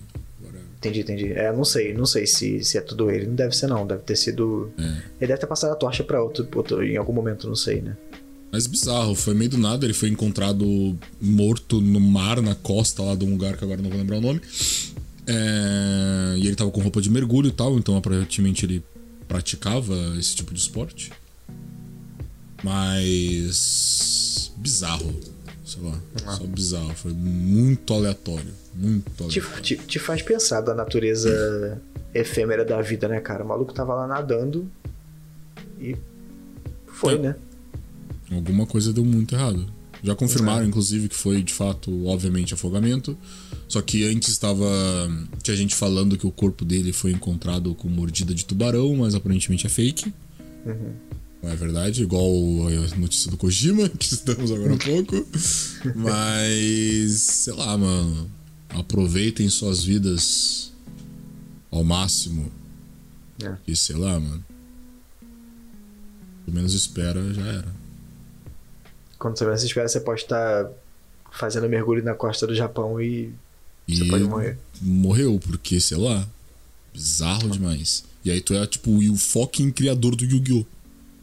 Entendi, entendi. É, não sei, não sei se, se é tudo ele. Não deve ser, não. Deve ter sido... É. Ele deve ter passado a torcha pra outro, outro em algum momento, não sei, né? Mas bizarro, foi meio do nada. Ele foi encontrado morto no mar, na costa lá de um lugar que agora não vou lembrar o nome. É... E ele tava com roupa de mergulho e tal, então aparentemente ele praticava esse tipo de esporte. Mas... bizarro. Sei lá, ah. só bizarro. Foi muito aleatório. Muito te, te, te faz pensar da natureza efêmera da vida, né, cara? O maluco tava lá nadando e foi, é. né? Alguma coisa deu muito errado. Já confirmaram, é. inclusive, que foi, de fato, obviamente, afogamento. Só que antes estava... tinha gente falando que o corpo dele foi encontrado com mordida de tubarão, mas aparentemente é fake. Uhum. Não é verdade, igual a notícia do Kojima, que estamos agora há pouco. Mas, sei lá, mano... aproveitem suas vidas ao máximo. É. E sei lá, mano. Pelo menos espera, já era. Quando você menos espera, você pode estar fazendo mergulho na costa do Japão e, e você pode morrer. Morreu, porque, sei lá, bizarro demais. E aí tu é tipo o fucking criador do Yu-Gi-Oh!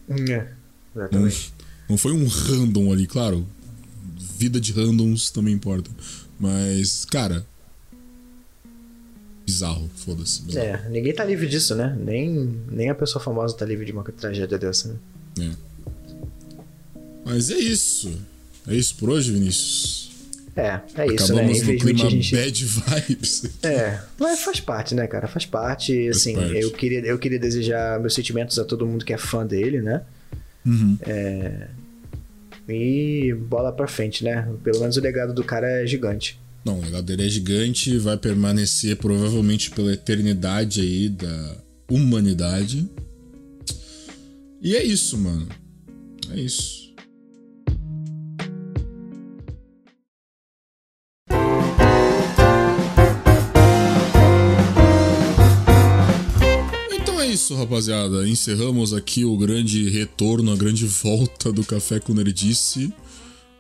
É, exatamente. Não, não foi um random ali, claro. Vida de randoms também importa. Mas, cara... bizarro, foda-se. Bizarro. É, ninguém tá livre disso, né? Nem, nem a pessoa famosa tá livre de uma tragédia dessa, né? É. Mas é isso. É isso por hoje, Vinícius? É, é isso, Acabamos né? Acabamos no clima gente... bad vibes. Aqui. É, mas faz parte, né, cara? Faz parte, faz assim... parte. Eu, queria, eu queria desejar meus sentimentos a todo mundo que é fã dele, né? Uhum. É... e bola pra frente, né? Pelo menos o legado do cara é gigante. Não, o legado dele é gigante, vai permanecer provavelmente pela eternidade aí da humanidade. E é isso, mano. É isso. Isso, rapaziada, encerramos aqui o grande retorno, a grande volta do Café com Nerdice,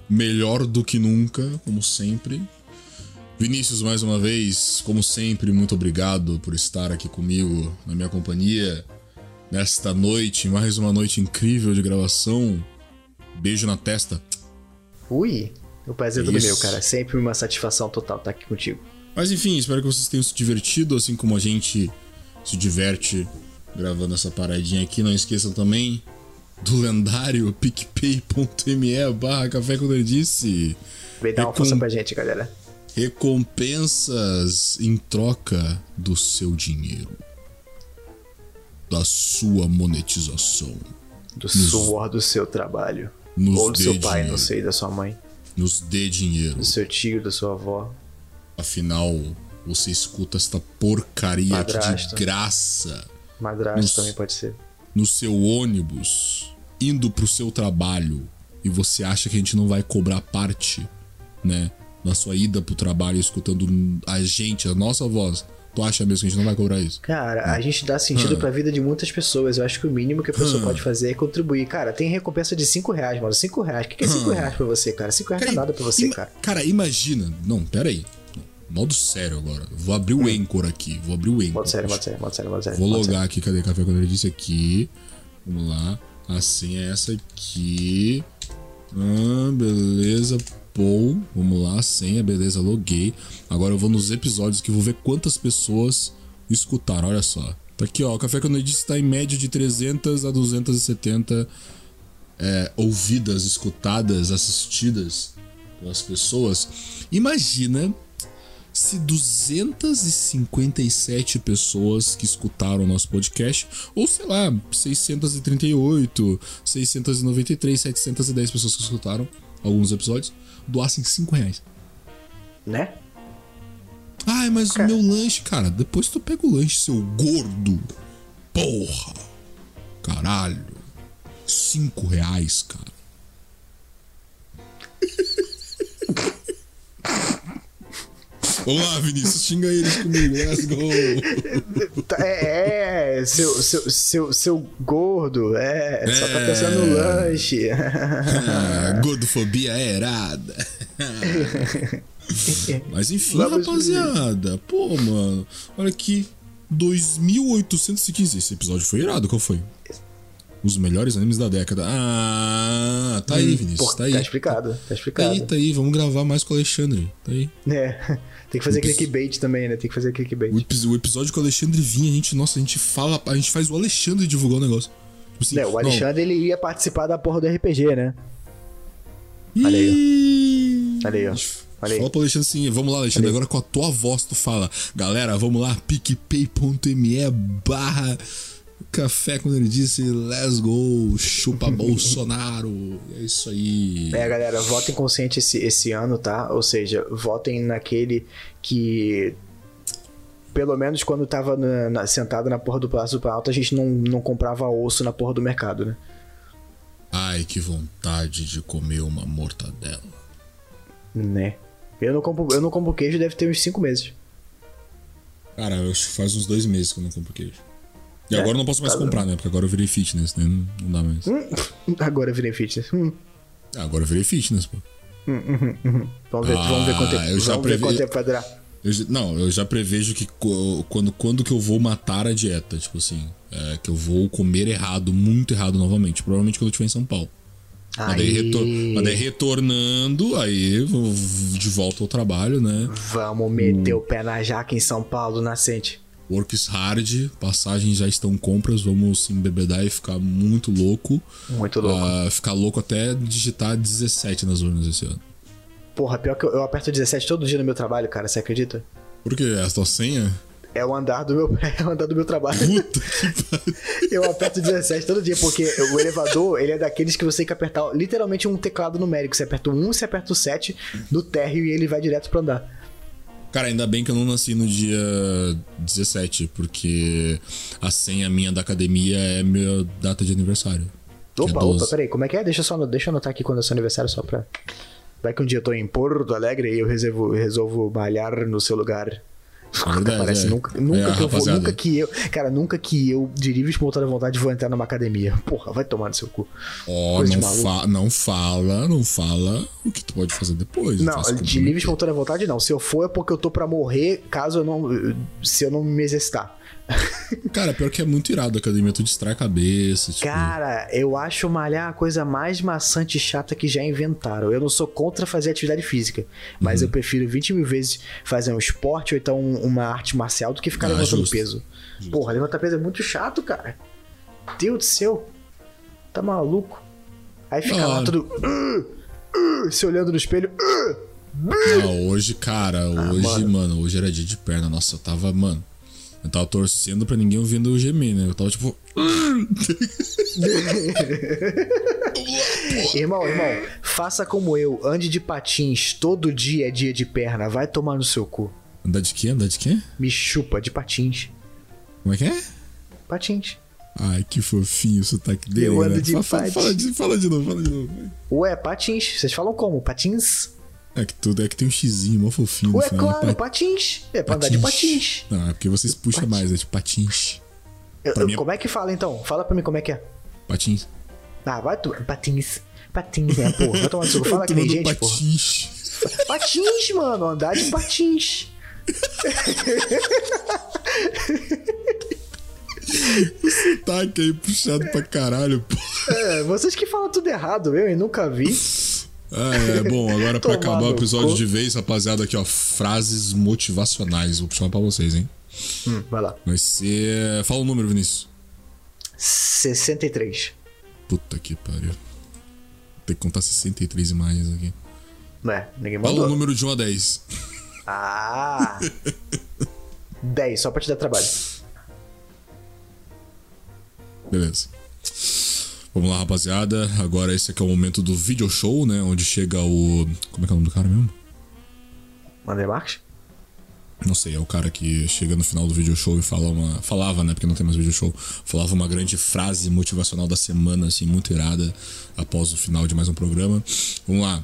melhor do que nunca, como sempre. Vinícius, mais uma vez, como sempre, muito obrigado por estar aqui comigo, na minha companhia, nesta noite, mais uma noite incrível de gravação. Beijo na testa. Ui, o prazer é todo meu, cara, sempre uma satisfação total estar aqui contigo. Mas enfim, espero que vocês tenham se divertido, assim como a gente se diverte gravando essa paradinha aqui. Não esqueçam também do lendário picpay.me barra Café com Nerdice. Vem dar uma Recom... força pra gente, galera. Recompensas em troca do seu dinheiro, da sua monetização, do nos... suor do seu trabalho, nos ou do seu pai, dinheiro. Não sei, da sua mãe. Nos dê dinheiro. Do seu tio, da sua avó. Afinal, você escuta esta porcaria aqui de graça. Madrasto também pode ser. No seu ônibus, indo pro seu trabalho, e você acha que a gente não vai cobrar parte, né? Na sua ida pro trabalho, escutando a gente, a nossa voz. Tu acha mesmo que a gente não vai cobrar isso? Cara, não. A gente dá sentido ah. pra vida de muitas pessoas. Eu acho que o mínimo que a pessoa ah. pode fazer é contribuir. Cara, tem recompensa de cinco reais, mano. cinco reais. O que, que é cinco reais pra você, cara? cinco reais não é nada pra você, ima- cara. Cara, imagina. Não, pera aí. Modo sério agora. Vou abrir o Anchor aqui. Vou abrir o Anchor. Modo sério, modo sério, modo sério, modo sério. Vou logar sério. Aqui. Cadê Café com Nerdice? Aqui. Vamos lá. A senha é essa aqui. Ah, beleza. Pô. Vamos lá. A senha. Beleza. Loguei. Agora eu vou nos episódios que eu vou ver quantas pessoas escutaram. Olha só. Tá aqui, ó. O Café com Nerdice tá em média de trezentos a duzentos e setenta é, ouvidas, escutadas, assistidas pelas pessoas. Imagina... se duzentos e cinquenta e sete pessoas que escutaram o nosso podcast, ou sei lá, seiscentos e trinta e oito, seiscentos e noventa e três, setecentos e dez pessoas que escutaram alguns episódios, doassem cinco reais. Né? Ai, mas o meu lanche, cara, depois tu pega o lanche, seu gordo. Porra. Caralho. Cinco reais, cara. Vamos lá, Vinícius, xinga eles comigo, let's go. É, é seu, seu, seu, seu gordo, é, é, só tá pensando no lanche. Ah, gordofobia é errada. Mas enfim, vamos, rapaziada, ver. Pô, mano, olha aqui, dois mil oitocentos e quinze, esse episódio foi irado, qual foi? Os melhores animes da década. Ah, tá aí, Vinícius. Pô, tá aí. Tá explicado, tá explicado. Tá aí, tá aí. Vamos gravar mais com o Alexandre. Tá aí. É. Tem que fazer epi... clickbait também, né? Tem que fazer clickbait. O, epi... o episódio que o Alexandre vinha, a gente, nossa, a gente fala, a gente faz o Alexandre divulgar o negócio. Tipo assim, é, o Alexandre, não, ele ia participar da porra do R P G, né? Olha aí, ó. Olha aí, ó. Falei. Fala pro Alexandre assim, vamos lá, Alexandre, Falei. agora com a tua voz tu fala. Galera, vamos lá, picpay.me barra... Café com Nerdice, let's go, chupa Bolsonaro, é isso aí. É, galera, votem consciente esse, esse ano, tá? Ou seja, votem naquele que, pelo menos quando tava na, na, sentado na porra do Palácio do Planalto, a gente não, não comprava osso na porra do mercado, né? Ai, que vontade de comer uma mortadela. Né? Eu não compro, eu não compro queijo, deve ter uns cinco meses. Cara, eu acho que faz uns dois meses que eu não compro queijo. E agora é, eu não posso mais tá comprar, dando. né? Porque agora eu virei fitness, né? Não, não dá mais. Hum, agora eu virei fitness. Hum. Agora eu virei fitness, pô. Hum, hum, hum. Vamos ver, ah, vamos ver quanto é, vamos preve... ver quanto é pra durar. Eu, não, eu já prevejo que quando, quando que eu vou matar a dieta, tipo assim, é, que eu vou comer errado, muito errado novamente. Provavelmente quando eu estiver em São Paulo. Mas daí, retor... Mas daí retornando, aí de volta ao trabalho, né? Vamos meter hum. o pé na jaca em São Paulo, Nascente. Works hard, passagens já estão compras, vamos se embebedar e ficar muito louco. Muito louco. Uh, ficar louco até digitar dezessete nas urnas esse ano. Porra, pior que eu, eu aperto dezessete todo dia no meu trabalho, cara, você acredita? Por quê? É a tua senha? É o andar do meu, é o andar do meu trabalho. Puta que pariu. Eu aperto dezessete todo dia, porque o elevador, ele é daqueles que você tem que apertar literalmente um teclado numérico. Você aperta o um, você aperta o sete do térreo e ele vai direto pra andar. Cara, ainda bem que eu não nasci no dia dezessete, porque a senha minha da academia é minha data de aniversário. Opa, opa, peraí, como é que é? Deixa eu só deixa eu anotar aqui quando é seu aniversário, só pra... Vai que um dia eu tô em Porto Alegre e eu reservo, resolvo malhar no seu lugar. É verdade, parece, é. nunca, nunca, é, que eu vou, nunca que eu Cara, nunca que eu dirijo espontânea vontade vou entrar numa academia. Porra, vai tomar no seu cu. Ó, oh, não, fa- não fala, não fala o que tu pode fazer depois. Não, de livre espontânea vontade não. Se eu for é porque eu tô pra morrer, caso eu não. Se eu não me exercitar. Cara, pior que é muito irado a academia, tu distrai a cabeça. Tipo... Cara, eu acho malhar a coisa mais maçante e chata que já inventaram. Eu não sou contra fazer atividade física, mas uhum. eu prefiro vinte mil vezes fazer um esporte ou então uma arte marcial do que ficar ah, levantando justo. peso. Justo. Porra, levantar peso é muito chato, cara. Deus do céu, tá maluco? Aí fica ah, lá todo uh, uh, se olhando no espelho. Uh, não, hoje, cara, ah, hoje, mano. mano, hoje era dia de perna. Nossa, eu tava, mano. Eu tava torcendo pra ninguém ouvindo eu gemer, né? Eu tava tipo... Irmão, irmão, faça como eu. Ande de patins. Todo dia é dia de perna. Vai tomar no seu cu. Andar de quê? Andar de quê? Me chupa, de patins. Como é que é? Patins. Ai, que fofinho o sotaque dele. Eu ando né? de fala, patins. Fala de, fala de novo, fala de novo. Ué, patins. Vocês falam como? Patins? É que, tudo, é que tem um xizinho mó fofinho. Ué, final, claro, né? patins. É pra patins. andar de patins. Não, é porque vocês puxam patins. mais, é de patins. Eu, eu, minha... Como é que fala, então? Fala pra mim como é que é. Patins. Ah, vai tu... Patins. Patins, né, porra. Vai tomar no suco. Fala que tem gente, patins. Porra. Patins, mano. Andar de patins. O sotaque aí puxado pra caralho, porra. É, vocês que falam tudo errado, eu, e nunca vi. Ah, é, bom, agora pra acabar o episódio co... de vez, rapaziada, aqui, ó, frases motivacionais. Vou chamar pra vocês, hein? Hum, vai lá. Vai ser... Fala o número, Vinícius. sessenta e três. Puta que pariu. Tem que contar sessenta e três imagens aqui. É, ninguém mandou. Fala o número de um a dez. Ah! dez, só pra te dar trabalho. Beleza. Vamos lá, rapaziada. Agora esse aqui é o momento do video show, né? Onde chega o... Como é que é o nome do cara mesmo? André Marques? Não sei, é o cara que chega no final do video show e fala uma... Falava, né? Porque não tem mais video show. Falava uma grande frase motivacional da semana, assim, muito irada, após o final de mais um programa. Vamos lá.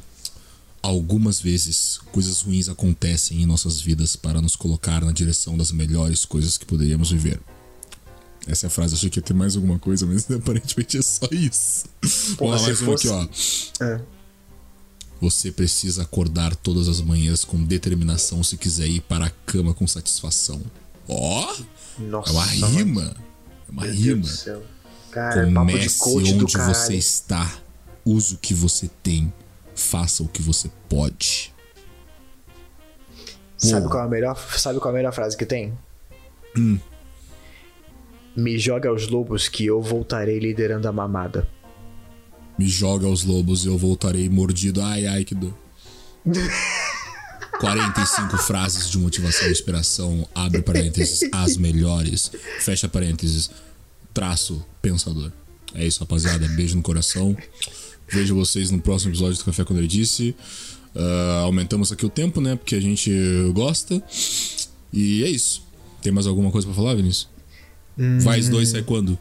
Algumas vezes, coisas ruins acontecem em nossas vidas para nos colocar na direção das melhores coisas que poderíamos viver. Essa é a frase. Achei que ia ter mais alguma coisa, mas aparentemente é só isso. Porra, vamos lá, mais um fosse... aqui, ó. É. Você precisa acordar todas as manhãs com determinação se quiser ir para a cama com satisfação. Ó! Oh, é uma rima! É uma rima. Cara, comece onde você está. Use o que você tem. Faça o que você pode. Sabe qual é a melhor, sabe qual é a melhor frase que tem? Hum. Me joga aos lobos que eu voltarei liderando a mamada. Me joga aos lobos e eu voltarei mordido. Ai, ai, que dor. quarenta e cinco frases de motivação e inspiração. Abre parênteses. As melhores. Fecha parênteses. Traço pensador. É isso, rapaziada. Beijo no coração. Vejo vocês no próximo episódio do Café com Nerdice. Uh, aumentamos aqui o tempo, né? Porque a gente gosta. E é isso. Tem mais alguma coisa pra falar, Vinícius? Hum... Vaz dois sai quando?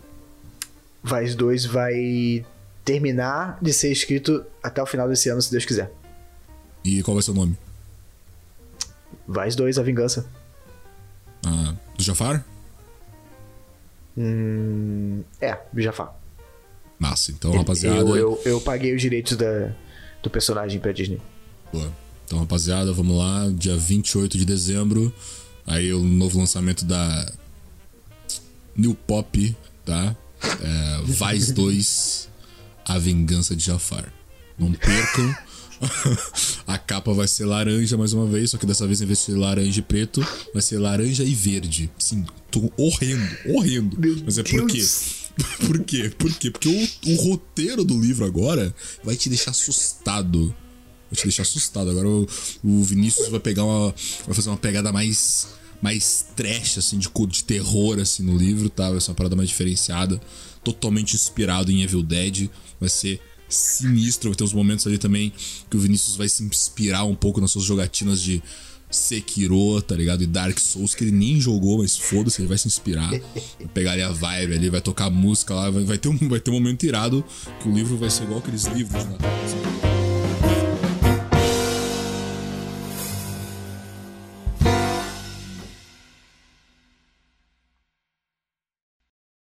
Vaz dois vai... terminar de ser escrito até o final desse ano, se Deus quiser. E qual vai ser o nome? Vaz dois, A Vingança. Ah, do Jafar? Hum, é, do Jafar. Massa, então, rapaziada... Eu, eu, eu paguei os direitos da, do personagem pra Disney. Boa. Então, rapaziada, vamos lá. Dia vinte e oito de dezembro. Aí o novo lançamento da... New Pop, tá? É, Vaz dois... A Vingança de Jafar. Não percam. A capa vai ser laranja mais uma vez, só que dessa vez, em vez de ser laranja e preto, vai ser laranja e verde. Sim, tô horrendo, horrendo. Meu Mas é Deus. Por quê? Por quê? Por quê? Porque o, o roteiro do livro agora vai te deixar assustado. Vai te deixar assustado. Agora o, o Vinícius vai pegar uma... vai fazer uma pegada mais... mais trash, assim, de, de terror, assim, no livro, tá? Vai ser uma parada mais diferenciada. Totalmente inspirado em Evil Dead. Vai ser sinistro. Vai ter uns momentos ali também que o Vinícius vai se inspirar um pouco nas suas jogatinas de Sekiro, tá ligado? E Dark Souls, que ele nem jogou, mas foda-se, ele vai se inspirar. Vai pegar ali a vibe ali, vai tocar música lá. Vai, vai, ter um, vai ter um momento irado que o livro vai ser igual aqueles livros, né?